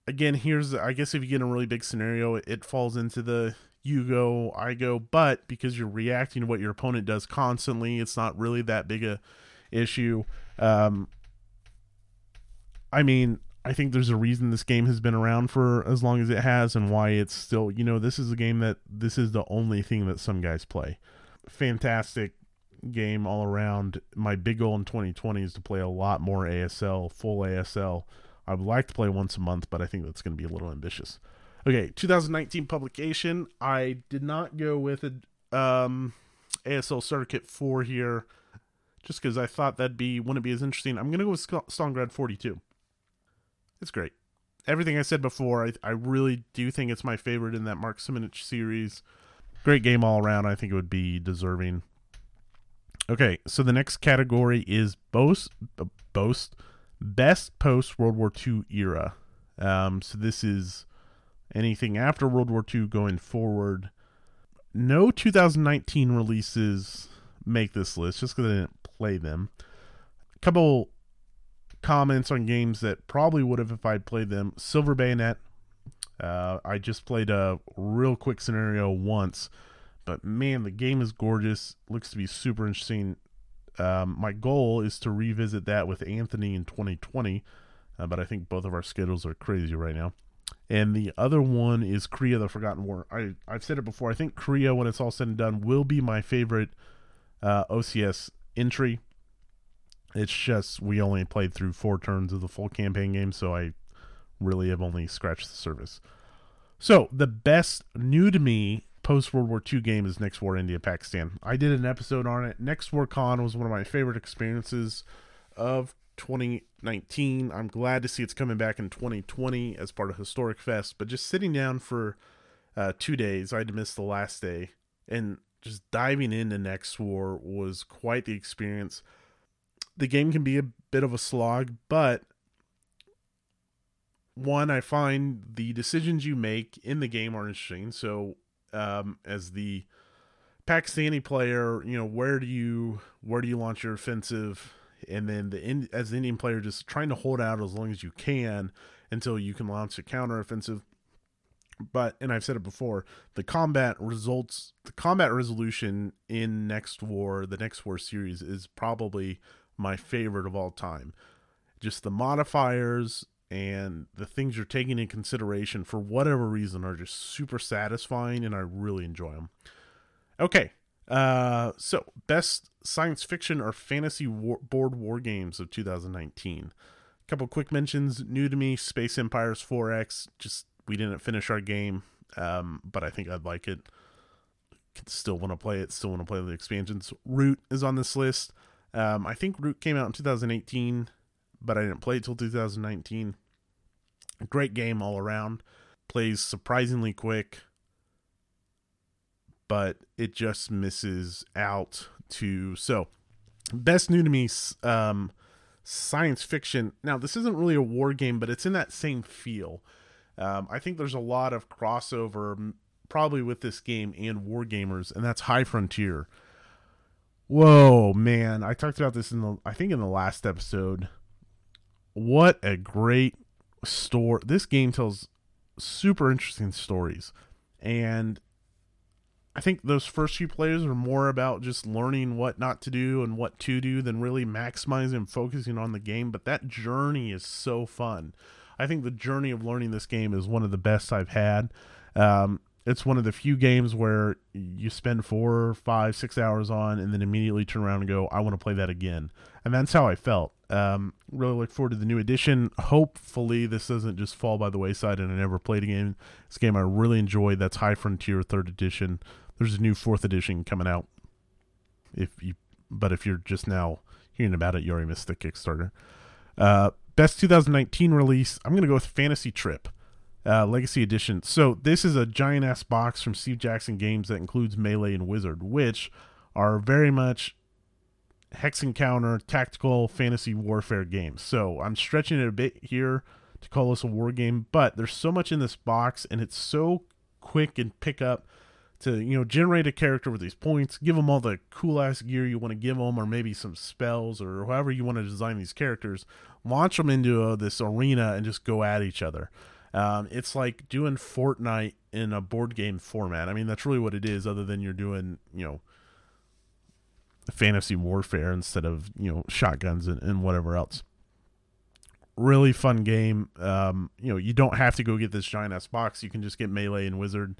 Again, here's, I guess if you get in a really big scenario, it falls into the you go, I go, but because you're reacting to what your opponent does constantly, it's not really that big a issue. I mean, I think there's a reason this game has been around for as long as it has and why it's still, you know, this is a game that this is the only thing that some guys play. Fantastic game all around. My big goal in 2020 is to play a lot more ASL, full ASL. I would like to play once a month, but I think that's going to be a little ambitious. Okay, 2019 publication. I did not go with ASL Starter Kit 4 here, just because I thought wouldn't be as interesting. I'm going to go with Stalingrad 42. It's great. Everything I said before, I really do think it's my favorite in that Mark Simonitch series. Great game all around. I think it would be deserving. Okay, so the next category is Best Post-World War II Era. So this is anything after World War II going forward. No 2019 releases make this list just because I didn't play them. A couple comments on games that probably would have if I played them. Silver Bayonet. I just played a real quick scenario once, but man, the game is gorgeous. Looks to be super interesting. My goal is to revisit that with Anthony in 2020, but I think both of our schedules are crazy right now. And the other one is Korea, the Forgotten War. I've said it before. I think Korea, when it's all said and done, will be my favorite OCS entry. It's just we only played through 4 turns of the full campaign game, so I really have only scratched the surface. So the best new to me post-World War II game is Next War, India, Pakistan. I did an episode on it. Next War Con was one of my favorite experiences of 2019. I'm glad to see it's coming back in 2020 as part of Historic Fest, but just sitting down for 2 days, I had to miss the last day, and just diving into Next War was quite the experience. The game can be a bit of a slog, but one, I find the decisions you make in the game are interesting. So as the Pakistani player, you know, where do you launch your offensive? And then as the Indian player, just trying to hold out as long as you can until you can launch a counteroffensive. But, and I've said it before, the combat resolution in Next War, the Next War series, is probably my favorite of all time. Just the modifiers and the things you're taking in consideration for whatever reason are just super satisfying, and I really enjoy them. Okay. So best science fiction or fantasy board war games of 2019. A couple quick mentions, new to me, Space Empires 4X. Just, we didn't finish our game, but I think I'd like it. Still want to play it. Still want to play the expansions. Root is on this list. I think Root came out in 2018, but I didn't play it till 2019. Great game all around. Plays surprisingly quick, but it just misses out to... So, best new to me science fiction. Now, this isn't really a war game, but it's in that same feel. I think there's a lot of crossover probably with this game and War Gamers, and that's High Frontier. Whoa, man. I talked about this in the last episode. What a great story. This game tells super interesting stories, and I think those first few players are more about just learning what not to do and what to do than really maximizing and focusing on the game, but that journey is so fun. I think the journey of learning this game is one of the best I've had. It's one of the few games where you spend 4, 5, 6 hours on and then immediately turn around and go, I want to play that again. And that's how I felt. Really look forward to the new edition. Hopefully this doesn't just fall by the wayside and I never played again. This game I really enjoyed. That's High Frontier 3rd edition. There's a new 4th edition coming out. But if you're just now hearing about it, you already missed the Kickstarter. Best 2019 release, I'm going to go with Fantasy Trip, Legacy Edition. So this is a giant-ass box from Steve Jackson Games that includes Melee and Wizard, which are very much hex and counter, tactical, fantasy warfare games. So I'm stretching it a bit here to call this a war game, but there's so much in this box, and it's so quick and pick up to, you know, generate a character with these points, give them all the cool-ass gear you want to give them, or maybe some spells, or however you want to design these characters. Launch them into this arena and just go at each other. It's like doing Fortnite in a board game format. I mean, that's really what it is, other than you're doing, you know, fantasy warfare instead of, you know, shotguns and whatever else. Really fun game. You know, you don't have to go get this giant ass box. You can just get Melee and Wizard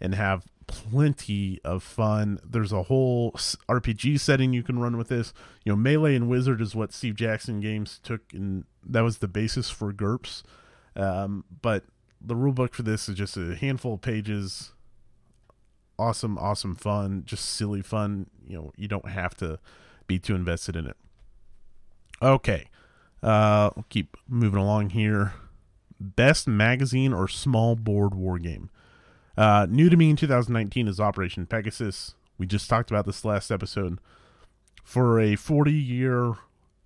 and have plenty of fun. There's a whole RPG setting you can run with this. You know, Melee and Wizard is what Steve Jackson Games took, and that was the basis for GURPS. But the rule book for this is just a handful of pages. Awesome fun, just silly fun. You know, you don't have to be too invested in it. Okay. We'll keep moving along here. Best magazine or small board war game. New to me in 2019 is Operation Pegasus. We just talked about this last episode. For a 40-year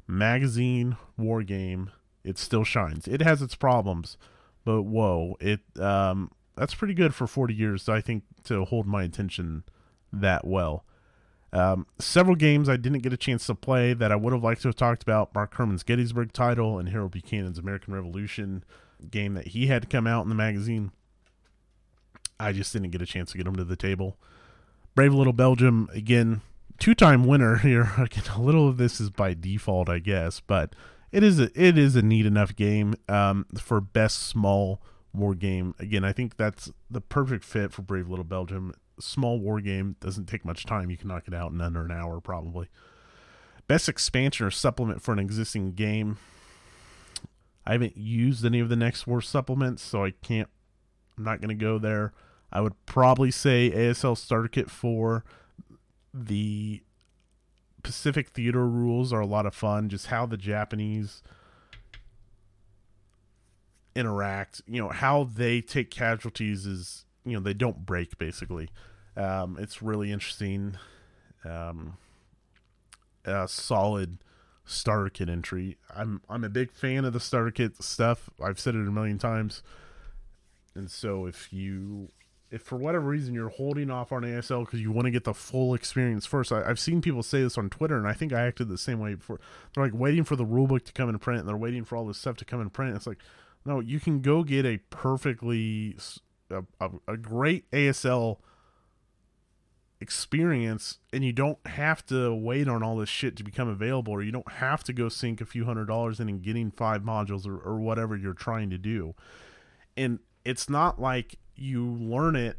magazine war game, it still shines. It has its problems, but whoa, it that's pretty good for 40 years, I think, to hold my attention that well. Several games I didn't get a chance to play that I would have liked to have talked about: Mark Herman's Gettysburg title and Harold Buchanan's American Revolution game that he had come out in the magazine. I just didn't get a chance to get them to the table. Brave Little Belgium, again, 2-time winner here. Again, a little of this is by default, I guess, but it is a neat enough game for best small war game. Again, I think that's the perfect fit for Brave Little Belgium. Small war game, doesn't take much time. You can knock it out in under an hour, probably. Best expansion or supplement for an existing game. I haven't used any of the Next War supplements, so I'm not going to go there. I would probably say ASL Starter Kit 4. The Pacific Theater rules are a lot of fun. Just how the Japanese interact, you know, how they take casualties is, you know, they don't break, basically. It's really interesting. Solid starter kit entry. I'm a big fan of the starter kit stuff. I've said it a million times. And so if for whatever reason you're holding off on ASL because you want to get the full experience first, I've seen people say this on Twitter, and I think I acted the same way before. They're like waiting for the rule book to come in print, and they're waiting for all this stuff to come in print. It's like, no, you can go get a perfectly a great ASL experience, and you don't have to wait on all this shit to become available, or you don't have to go sink a few $100s in and getting 5 modules or whatever you're trying to do. And it's not like you learn it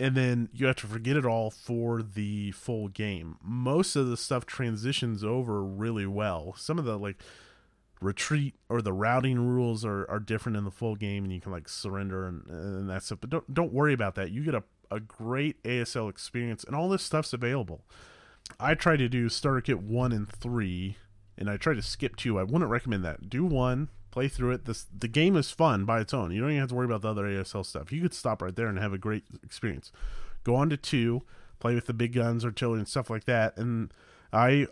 and then you have to forget it all for the full game. Most of the stuff transitions over really well. Some of the like retreat or the routing rules are different in the full game, and you can like surrender and that stuff, but don't worry about that. You get a great ASL experience, and all this stuff's available. I try to do starter kit 1 and 3, and I try to skip 2. I wouldn't recommend that. Do 1, play through it. The game is fun by its own. You don't even have to worry about the other ASL stuff. You could stop right there and have a great experience. Go on to 2, play with the big guns, artillery, and stuff like that. And I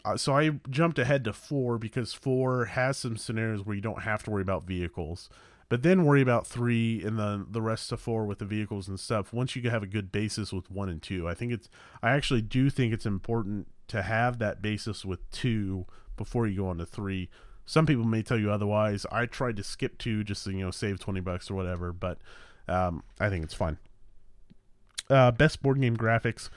jumped ahead to 4 because 4 has some scenarios where you don't have to worry about vehicles, but then worry about 3 and the rest of 4 with the vehicles and stuff. Once you have a good basis with 1 and 2, I actually do think it's important to have that basis with 2 before you go on to 3. Some people may tell you otherwise. I tried to skip 2 just to, save $20 or whatever, but I think it's fine. Best board game graphics.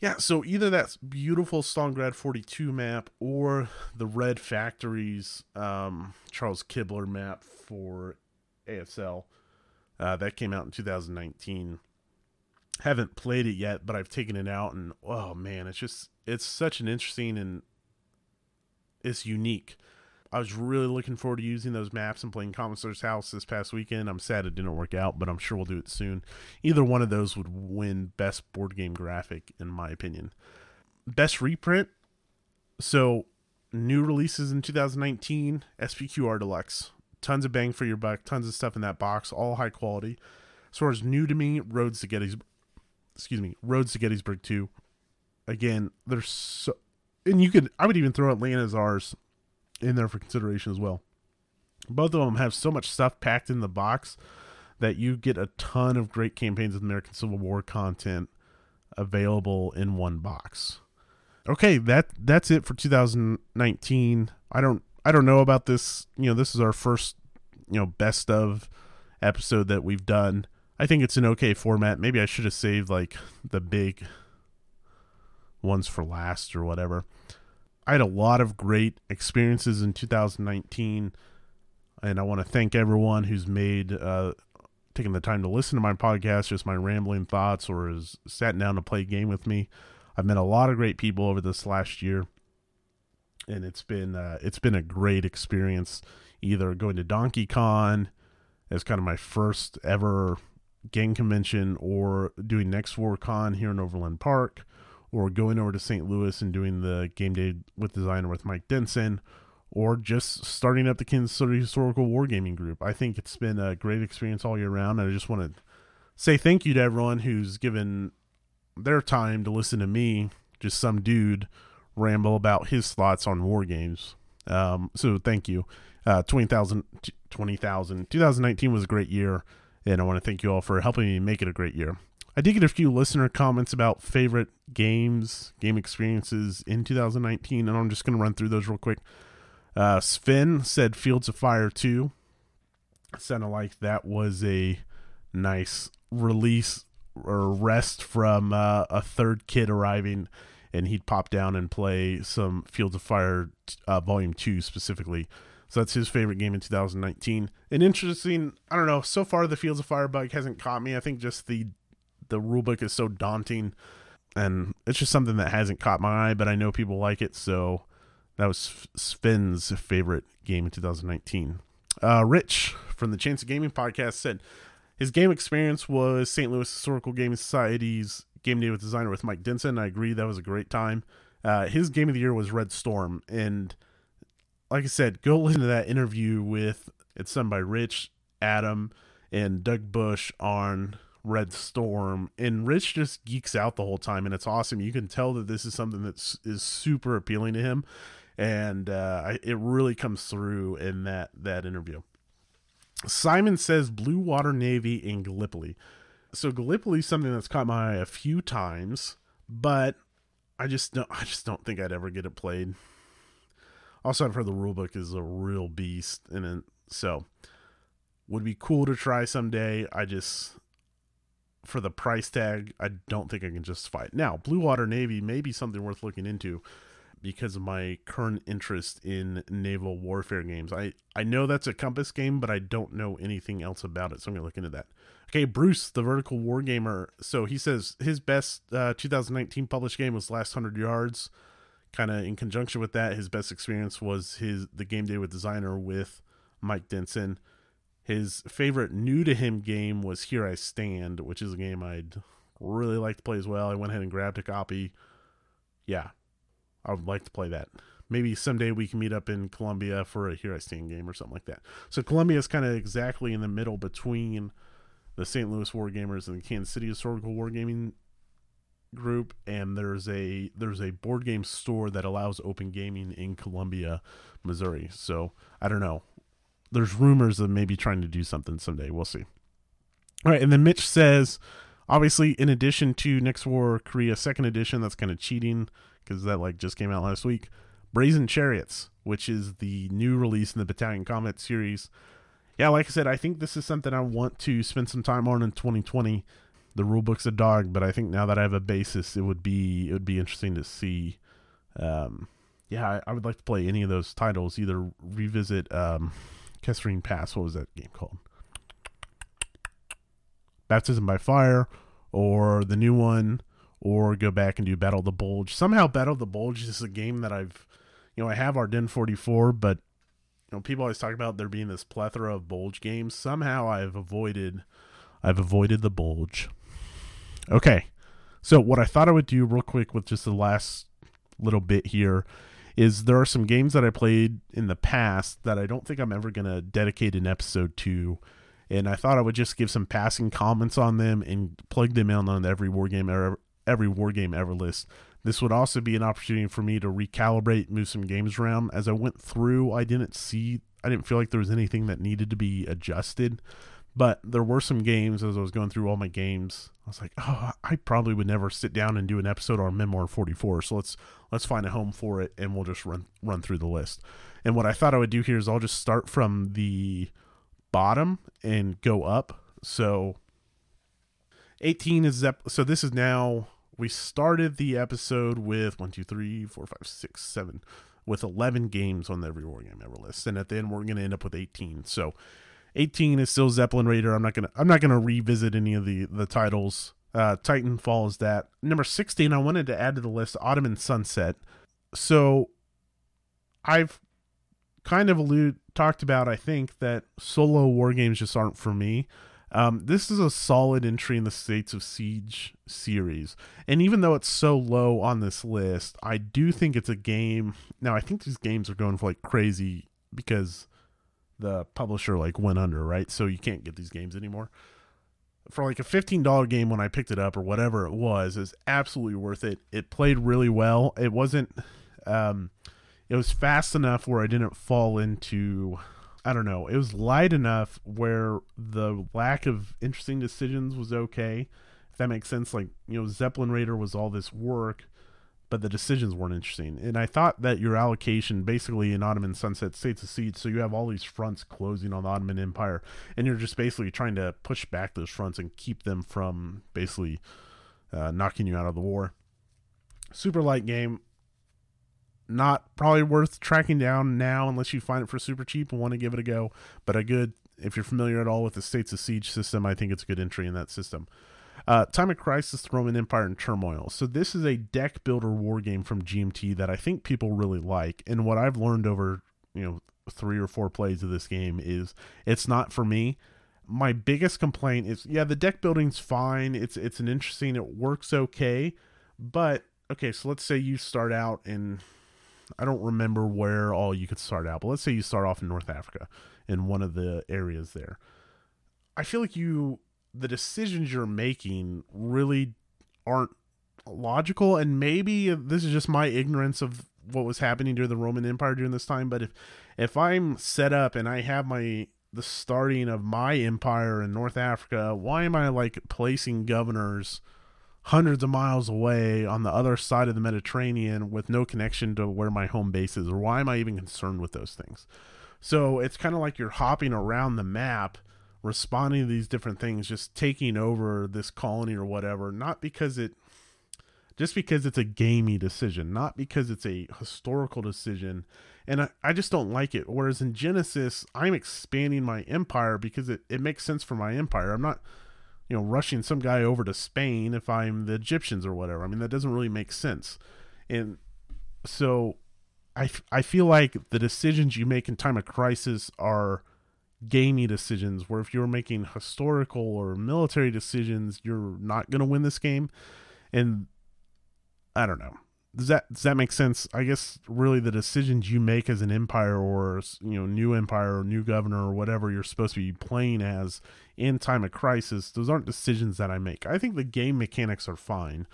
Yeah, so either that's beautiful Stalingrad 42 map or the Red Factories Charles Kibler map for ASL. That came out in 2019. Haven't played it yet, but I've taken it out, and oh man, it's such an interesting and it's unique. I was really looking forward to using those maps and playing Commissar's House this past weekend. I'm sad it didn't work out, but I'm sure we'll do it soon. Either one of those would win best board game graphic, in my opinion. Best reprint. So, new releases in 2019, SPQR Deluxe. Tons of bang for your buck, tons of stuff in that box, all high quality. As far as new to me, Roads to Gettysburg 2. Again, there's so... And I would even throw Atlanta's ours in there for consideration as well. Both of them have so much stuff packed in the box that you get a ton of great campaigns of American Civil War content available in one box. Okay, that's it for 2019. I don't know about this. This is our first, best of episode that we've done. I think it's an okay format. Maybe I should have saved like the big ones for last or whatever. I had a lot of great experiences in 2019, and I want to thank everyone who's made taking the time to listen to my podcast, just my rambling thoughts, or has sat down to play a game with me. I've met a lot of great people over this last year, and it's been a great experience. Either going to Donkey Con as kind of my first ever game convention, or doing Next War Con here in Overland Park, or going over to St. Louis and doing the game day with designer with Mike Denson, or just starting up the Kansas City Historical Wargaming Group. I think it's been a great experience all year round. And I just want to say thank you to everyone who's given their time to listen to me, just some dude ramble about his thoughts on war games. So thank you. 2019 was a great year, and I want to thank you all for helping me make it a great year. I did get a few listener comments about favorite games, game experiences in 2019, and I'm just going to run through those real quick. Sven said Fields of Fire 2. Sounded like that was a nice release or rest from a third kid arriving, and he'd pop down and play some Fields of Fire Volume 2 specifically. So that's his favorite game in 2019. An interesting, I don't know, so far the Fields of Fire bug hasn't caught me. I think just the rulebook is so daunting, and it's just something that hasn't caught my eye, but I know people like it. So that was Sven's favorite game in 2019. Rich from the Chance of Gaming podcast said his game experience was St. Louis Historical Gaming Society's game day with designer with Mike Denson. I agree. That was a great time. His game of the year was Red Storm. And like I said, go listen to that interview with, it's done by Rich, Adam, and Doug Bush on Red Storm, and Rich just geeks out the whole time, and it's awesome. You can tell that this is something that is super appealing to him, And it really comes through in that interview. Simon says Blue Water Navy in Gallipoli. So Gallipoli is something that's caught my eye a few times, but I just don't think I'd ever get it played. Also, I've heard the rulebook is a real beast, and so would be cool to try someday. I just, for the price tag, I don't think I can justify it. Now, Blue Water Navy may be something worth looking into because of my current interest in naval warfare games. I know that's a Compass game, but I don't know anything else about it, so I'm going to look into that. Okay, Bruce, the Vertical Wargamer. So he says his best 2019 published game was Last 100 Yards. Kind of in conjunction with that, his best experience was the game day with Designer with Mike Denson. His favorite new to him game was Here I Stand, which is a game I'd really like to play as well. I went ahead and grabbed a copy. Yeah, I would like to play that. Maybe someday we can meet up in Colombia for a Here I Stand game or something like that. So Colombia is kind of exactly in the middle between the St. Louis Wargamers and the Kansas City Historical Wargaming group, and there's a board game store that allows open gaming in Columbia, Missouri. So I don't know. There's rumors of maybe trying to do something someday. We'll see. All right. And then Mitch says, obviously, in addition to Next War Korea 2nd Edition, that's kind of cheating because that just came out last week. Brazen Chariots, which is the new release in the Battalion Combat series. Yeah, like I said, I think this is something I want to spend some time on in 2020. The rulebook's a dog, but I think now that I have a basis, it would be interesting to see. I would like to play any of those titles. Either revisit Kesserine Pass, what was that game called? Baptism by Fire, or the new one, or go back and do Battle of the Bulge. Somehow Battle of the Bulge is a game that I have Ardennes 44, but people always talk about there being this plethora of Bulge games. Somehow I've avoided the Bulge. Okay, so what I thought I would do real quick with just the last little bit here is there are some games that I played in the past that I don't think I'm ever going to dedicate an episode to, and I thought I would just give some passing comments on them and plug them in on every war game ever list. This would also be an opportunity for me to recalibrate, move some games around. As I went through, I didn't feel like there was anything that needed to be adjusted. But there were some games, as I was going through all my games, I was like, oh, I probably would never sit down and do an episode on Memoir 44. So let's find a home for it, and we'll just run through the list. And what I thought I would do here is I'll just start from the bottom and go up. So 18 is... So this is now... We started the episode with 1, 2, 3, 4, 5, 6, 7... with 11 games on the Every War Game Ever list. And at the end, we're going to end up with 18. So... 18 is still Zeppelin Raider. I'm not gonna revisit any of the titles. Titanfall is that. Number 16, I wanted to add to the list Ottoman Sunset. So I've kind of talked about, I think, that solo war games just aren't for me. This is a solid entry in the States of Siege series. And even though it's so low on this list, I do think it's a game. Now, I think these games are going for crazy because the publisher went under, right? So you can't get these games anymore. For a $15 game when I picked it up or whatever it was, is absolutely worth it. It played really well. It wasn't it was fast enough where I didn't fall into, I don't know, it was light enough where the lack of interesting decisions was okay, if that makes sense. Zeppelin Raider was all this work, but the decisions weren't interesting. And I thought that your allocation, basically in Ottoman Sunset, States of Siege, so you have all these fronts closing on the Ottoman Empire, and you're just basically trying to push back those fronts and keep them from basically knocking you out of the war. Super light game. Not probably worth tracking down now unless you find it for super cheap and want to give it a go. But if you're familiar at all with the States of Siege system, I think it's a good entry in that system. Time of Crisis, the Roman Empire in Turmoil. So this is a deck builder war game from GMT that I think people really like. And what I've learned over, 3 or 4 plays of this game is it's not for me. My biggest complaint is, the deck building's fine. It's an interesting, it works okay. But, so let's say you start out in, I don't remember where all you could start out, but let's say you start off in North Africa in one of the areas there. I feel like the decisions you're making really aren't logical, and maybe this is just my ignorance of what was happening during the Roman Empire during this time. But if I'm set up and I have the starting of my empire in North Africa, why am I like placing governors hundreds of miles away on the other side of the Mediterranean with no connection to where my home base is? Or why am I even concerned with those things? So it's kind of like you're hopping around the map, responding to these different things, just taking over this colony or whatever, just because it's a gamey decision, not because it's a historical decision. And I just don't like it. Whereas in Genesis, I'm expanding my empire because it makes sense for my empire. I'm not, rushing some guy over to Spain if I'm the Egyptians or whatever. I mean, that doesn't really make sense. And so I feel like the decisions you make in time of crisis are gamey decisions, where if you're making historical or military decisions, you're not going to win this game. And I don't know. Does that make sense? I guess really the decisions you make as an empire, or new empire or new governor or whatever you're supposed to be playing as in time of crisis, those aren't decisions that I make. I think the game mechanics are fine,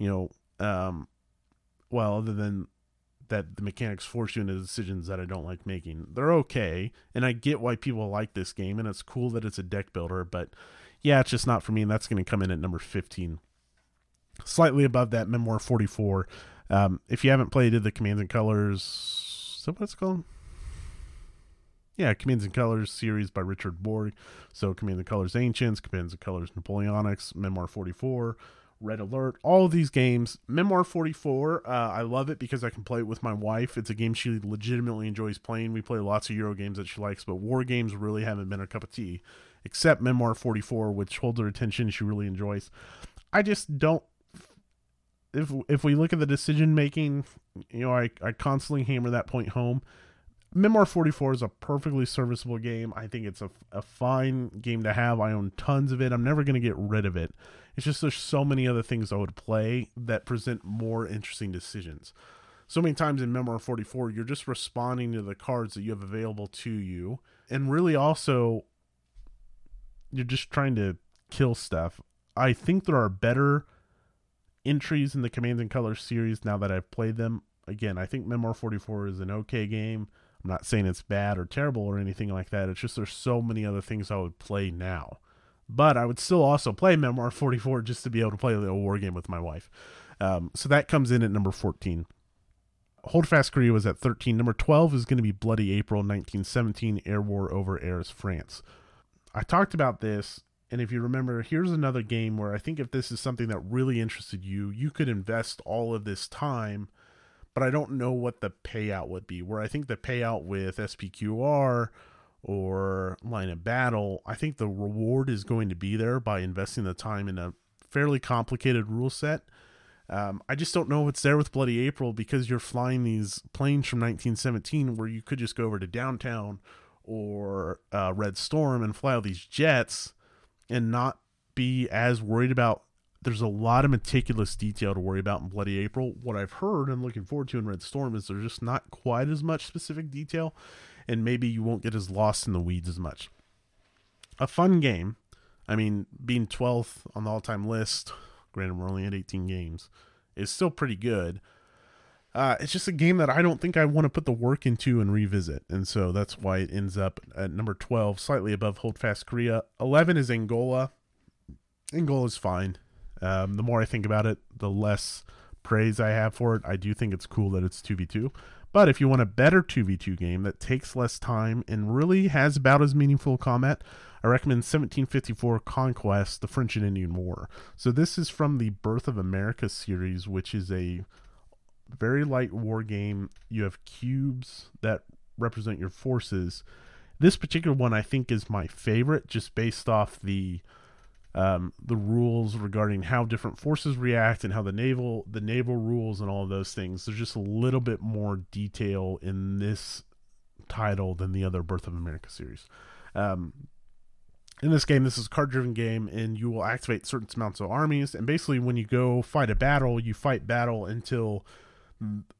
well, other than that the mechanics force you into decisions that I don't like making. They're okay, and I get why people like this game, and it's cool that it's a deck builder, but yeah, it's just not for me, and that's going to come in at number 15. Slightly above that, Memoir 44. If you haven't played the Commands and Colors, so what's it called? Yeah, Commands and Colors series by Richard Borg. So Commands and Colors Ancients, Commands and Colors Napoleonics, Memoir 44, Red Alert, all of these games. Memoir 44, I love it because I can play it with my wife. It's a game she legitimately enjoys playing. We play lots of Euro games that she likes, but war games really haven't been her cup of tea, except Memoir 44, which holds her attention. She really enjoys. I just don't. If we look at the decision making, I constantly hammer that point home. Memoir 44 is a perfectly serviceable game. I think it's a fine game to have. I own tons of it. I'm never going to get rid of it. It's just there's so many other things I would play that present more interesting decisions. So many times in Memoir 44, you're just responding to the cards that you have available to you. And really also, you're just trying to kill stuff. I think there are better entries in the Commands and Colors series now that I've played them. Again, I think Memoir 44 is an okay game. I'm not saying it's bad or terrible or anything like that. It's just there's so many other things I would play now. But I would still also play Memoir 44 just to be able to play a little war game with my wife. So that comes in at number 14. Holdfast Korea was at 13. Number 12 is going to be Bloody April 1917, air war over Arras, France. I talked about this. And if you remember, here's another game where I think if this is something that really interested you, you could invest all of this time, but I don't know what the payout would be. Where I think the payout with SPQR or Line of Battle, I think the reward is going to be there by investing the time in a fairly complicated rule set. I just don't know what's there with Bloody April, because you're flying these planes from 1917 where you could just go over to Downtown or Red Storm and fly all these jets and not be as worried about. There's a lot of meticulous detail to worry about in Bloody April. What I've heard and looking forward to in Red Storm is there's just not quite as much specific detail, and maybe you won't get as lost in the weeds as much. A fun game. I mean, being 12th on the all-time list, granted we're only at 18 games, is still pretty good. It's just a game that I don't think I want to put the work into and revisit. And so that's why it ends up at number 12, slightly above Holdfast Korea. 11 is Angola. Angola's fine. The more I think about it, the less praise I have for it. I do think it's cool that it's 2v2. But if you want a better 2v2 game that takes less time and really has about as meaningful combat, I recommend 1754 Conquest, the French and Indian War. So this is from the Birth of America series, which is a very light war game. You have cubes that represent your forces. This particular one I think is my favorite, just based off the rules regarding how different forces react and how the naval rules and all of those things. There's just a little bit more detail in this title than the other Birth of America series. In this game, this is a card-driven game, and you will activate certain amounts of armies. And basically, when you go fight a battle, you fight battle until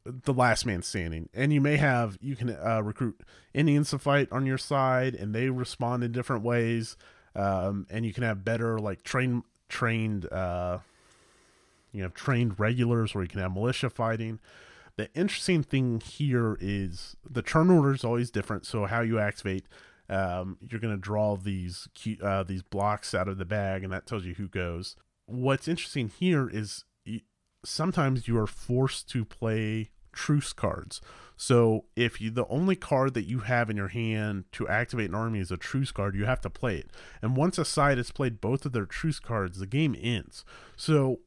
the last man standing. And you can recruit Indians to fight on your side, and they respond in different ways. And you can have better, like trained regulars, or you can have militia fighting. The interesting thing here is the turn order is always different. So how you activate, you're going to draw these blocks out of the bag, and that tells you who goes. What's interesting here is sometimes you are forced to play truce cards. So if you, the only card that you have in your hand to activate an army is a truce card, you have to play it. And once a side has played both of their truce cards, the game ends. So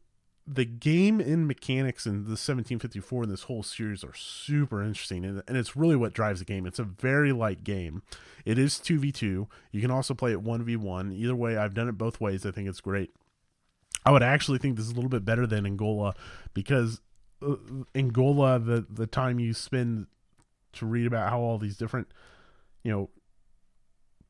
the game in mechanics in the 1754 and this whole series are super interesting, and it's really what drives the game. It's a very light game. It is 2v2. You can also play it 1v1. Either way, I've done it both ways. I think it's great. I would actually think this is a little bit better than Angola, because Angola, the time you spend to read about how all these different, you know,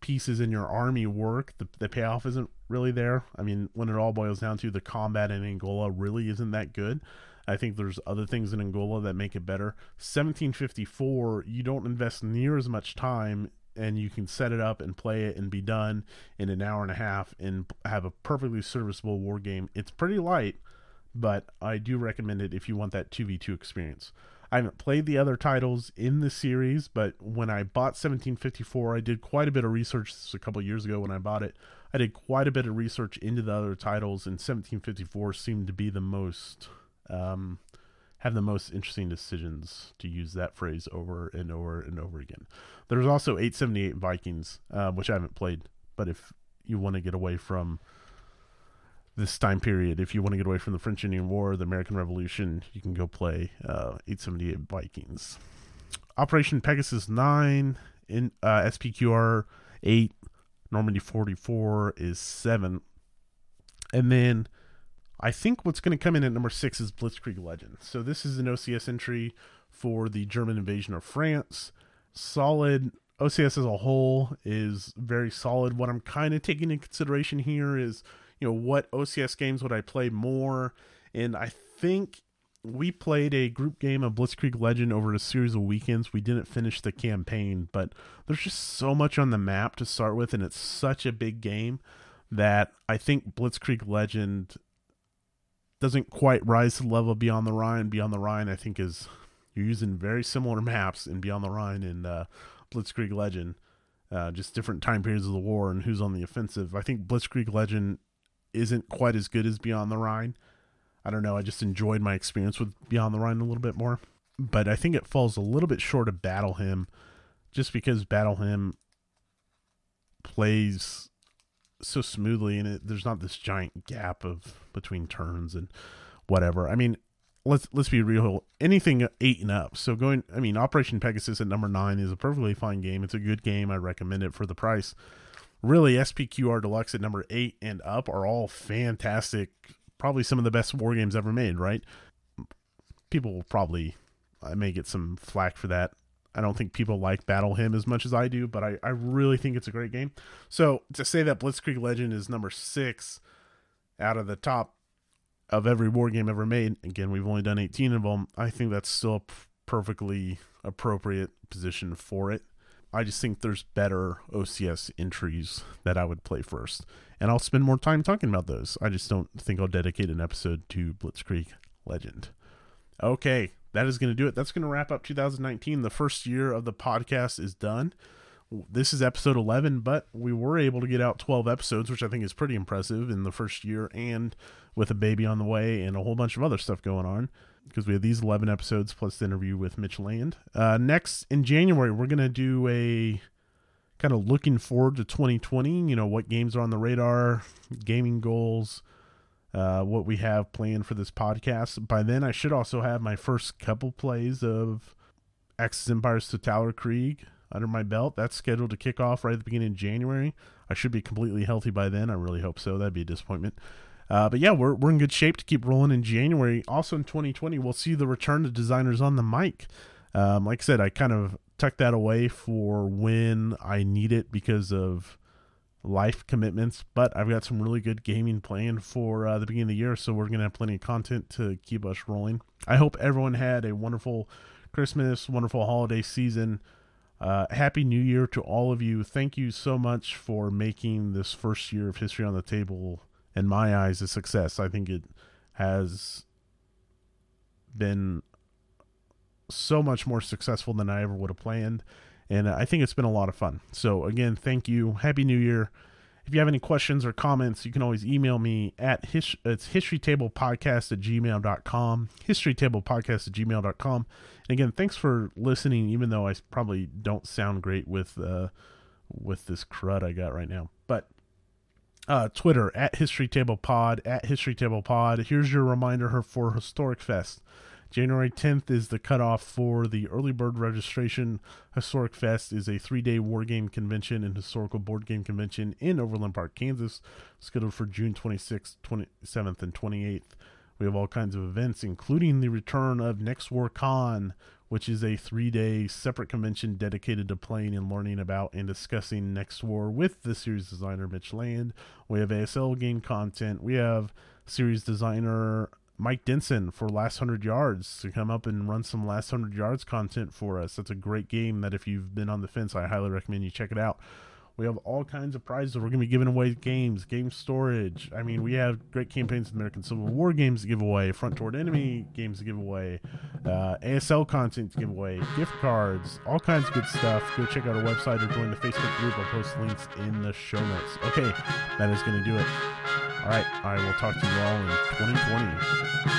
pieces in your army work, the payoff isn't really there. I mean, when it all boils down to, the combat in Angola really isn't that good. I think there's other things in Angola that make it better. 1754, you don't invest near as much time, and you can set it up and play it and be done in an hour and a half and have a perfectly serviceable war game. It's pretty light, but I do recommend it if you want that 2v2 experience. I haven't played the other titles in the series, but when I bought 1754, I did quite a bit of research. This was a couple years ago when I bought it. I did quite a bit of research into the other titles, and 1754 seemed to be the most, have the most interesting decisions, to use that phrase over and over and over again. There's also 878 Vikings, which I haven't played, but if you want to get away from this time period, if you want to get away from the French Indian War, the American Revolution, you can go play 878 Vikings. Operation Pegasus 9, in SPQR 8, Normandy 44 is 7. And then I think what's going to come in at number 6 is Blitzkrieg Legend. So this is an OCS entry for the German invasion of France. Solid. OCS as a whole is very solid. What I'm kind of taking into consideration here is, you know, what OCS games would I play more? And I think we played a group game of Blitzkrieg Legend over a series of weekends. We didn't finish the campaign, but there's just so much on the map to start with, and it's such a big game that I think Blitzkrieg Legend doesn't quite rise to the level of Beyond the Rhine. Beyond the Rhine, I think, is you're using very similar maps in Beyond the Rhine and Blitzkrieg Legend, just different time periods of the war and who's on the offensive. I think Blitzkrieg Legend isn't quite as good as Beyond the Rhine. I don't know. I just enjoyed my experience with Beyond the Rhine a little bit more, but I think it falls a little bit short of Battle Hymn, just because Battle Hymn plays so smoothly and there's not this giant gap of between turns and whatever. I mean, let's be real. Anything 8 and up. So Operation Pegasus at number 9 is a perfectly fine game. It's a good game. I recommend it for the price. Really, SPQR Deluxe at number 8 and up are all fantastic. Probably some of the best war games ever made, right? People will probably, I may get some flack for that. I don't think people like Battle Hymn as much as I do, but I really think it's a great game. So to say that Blitzkrieg Legend is number 6 out of the top of every war game ever made, again, we've only done 18 of them, I think that's still a perfectly appropriate position for it. I just think there's better OCS entries that I would play first, and I'll spend more time talking about those. I just don't think I'll dedicate an episode to Blitzkrieg Legend. Okay, that is going to do it. That's going to wrap up 2019. The first year of the podcast is done. This is episode 11, but we were able to get out 12 episodes, which I think is pretty impressive in the first year, and with a baby on the way and a whole bunch of other stuff going on, because we have these 11 episodes plus the interview with Mitch Land. Next in January, we're going to do a kind of looking forward to 2020, you know, what games are on the radar, gaming goals, what we have planned for this podcast. By then I should also have my first couple plays of Axis Empires to Tower Krieg under my belt. That's scheduled to kick off right at the beginning of January. I should be completely healthy by then. I really hope so. That'd be a disappointment. But yeah, we're in good shape to keep rolling in January. Also in 2020, we'll see the return to Designers on the Mic. Like I said, I kind of tucked that away for when I need it because of life commitments, but I've got some really good gaming planned for the beginning of the year, so we're going to have plenty of content to keep us rolling. I hope everyone had a wonderful Christmas, wonderful holiday season. Happy New Year to all of you. Thank you so much for making this first year of History on the Table, in my eyes, a success. I think it has been so much more successful than I ever would have planned. And I think it's been a lot of fun. So again, thank you. Happy New Year. If you have any questions or comments, you can always email me at historytablepodcast@gmail.com, historytablepodcast@gmail.com. And again, thanks for listening, even though I probably don't sound great with this crud I got right now. But Twitter, @historytablepod. Here's your reminder for Historic Fest. January 10th is the cutoff for the early bird registration. Historic Fest is a 3-day wargame convention and historical board game convention in Overland Park, Kansas, scheduled for June 26th, 27th, and 28th. We have all kinds of events, including the return of Next War Con, which is a 3-day separate convention dedicated to playing and learning about and discussing Next War with the series designer Mitch Land. We have ASL game content. We have series designer Mike Denson for Last 100 Yards to come up and run some Last 100 Yards content for us. That's a great game that if you've been on the fence, I highly recommend you check it out. We have all kinds of prizes. We're going to be giving away games, game storage. I mean, we have great campaigns, American Civil War games to give away, Front Toward Enemy games to give away, ASL content to give away, gift cards, all kinds of good stuff. Go check out our website or join the Facebook group. I'll post links in the show notes. Okay, that is going to do it. All right, I will talk to you all in 2020.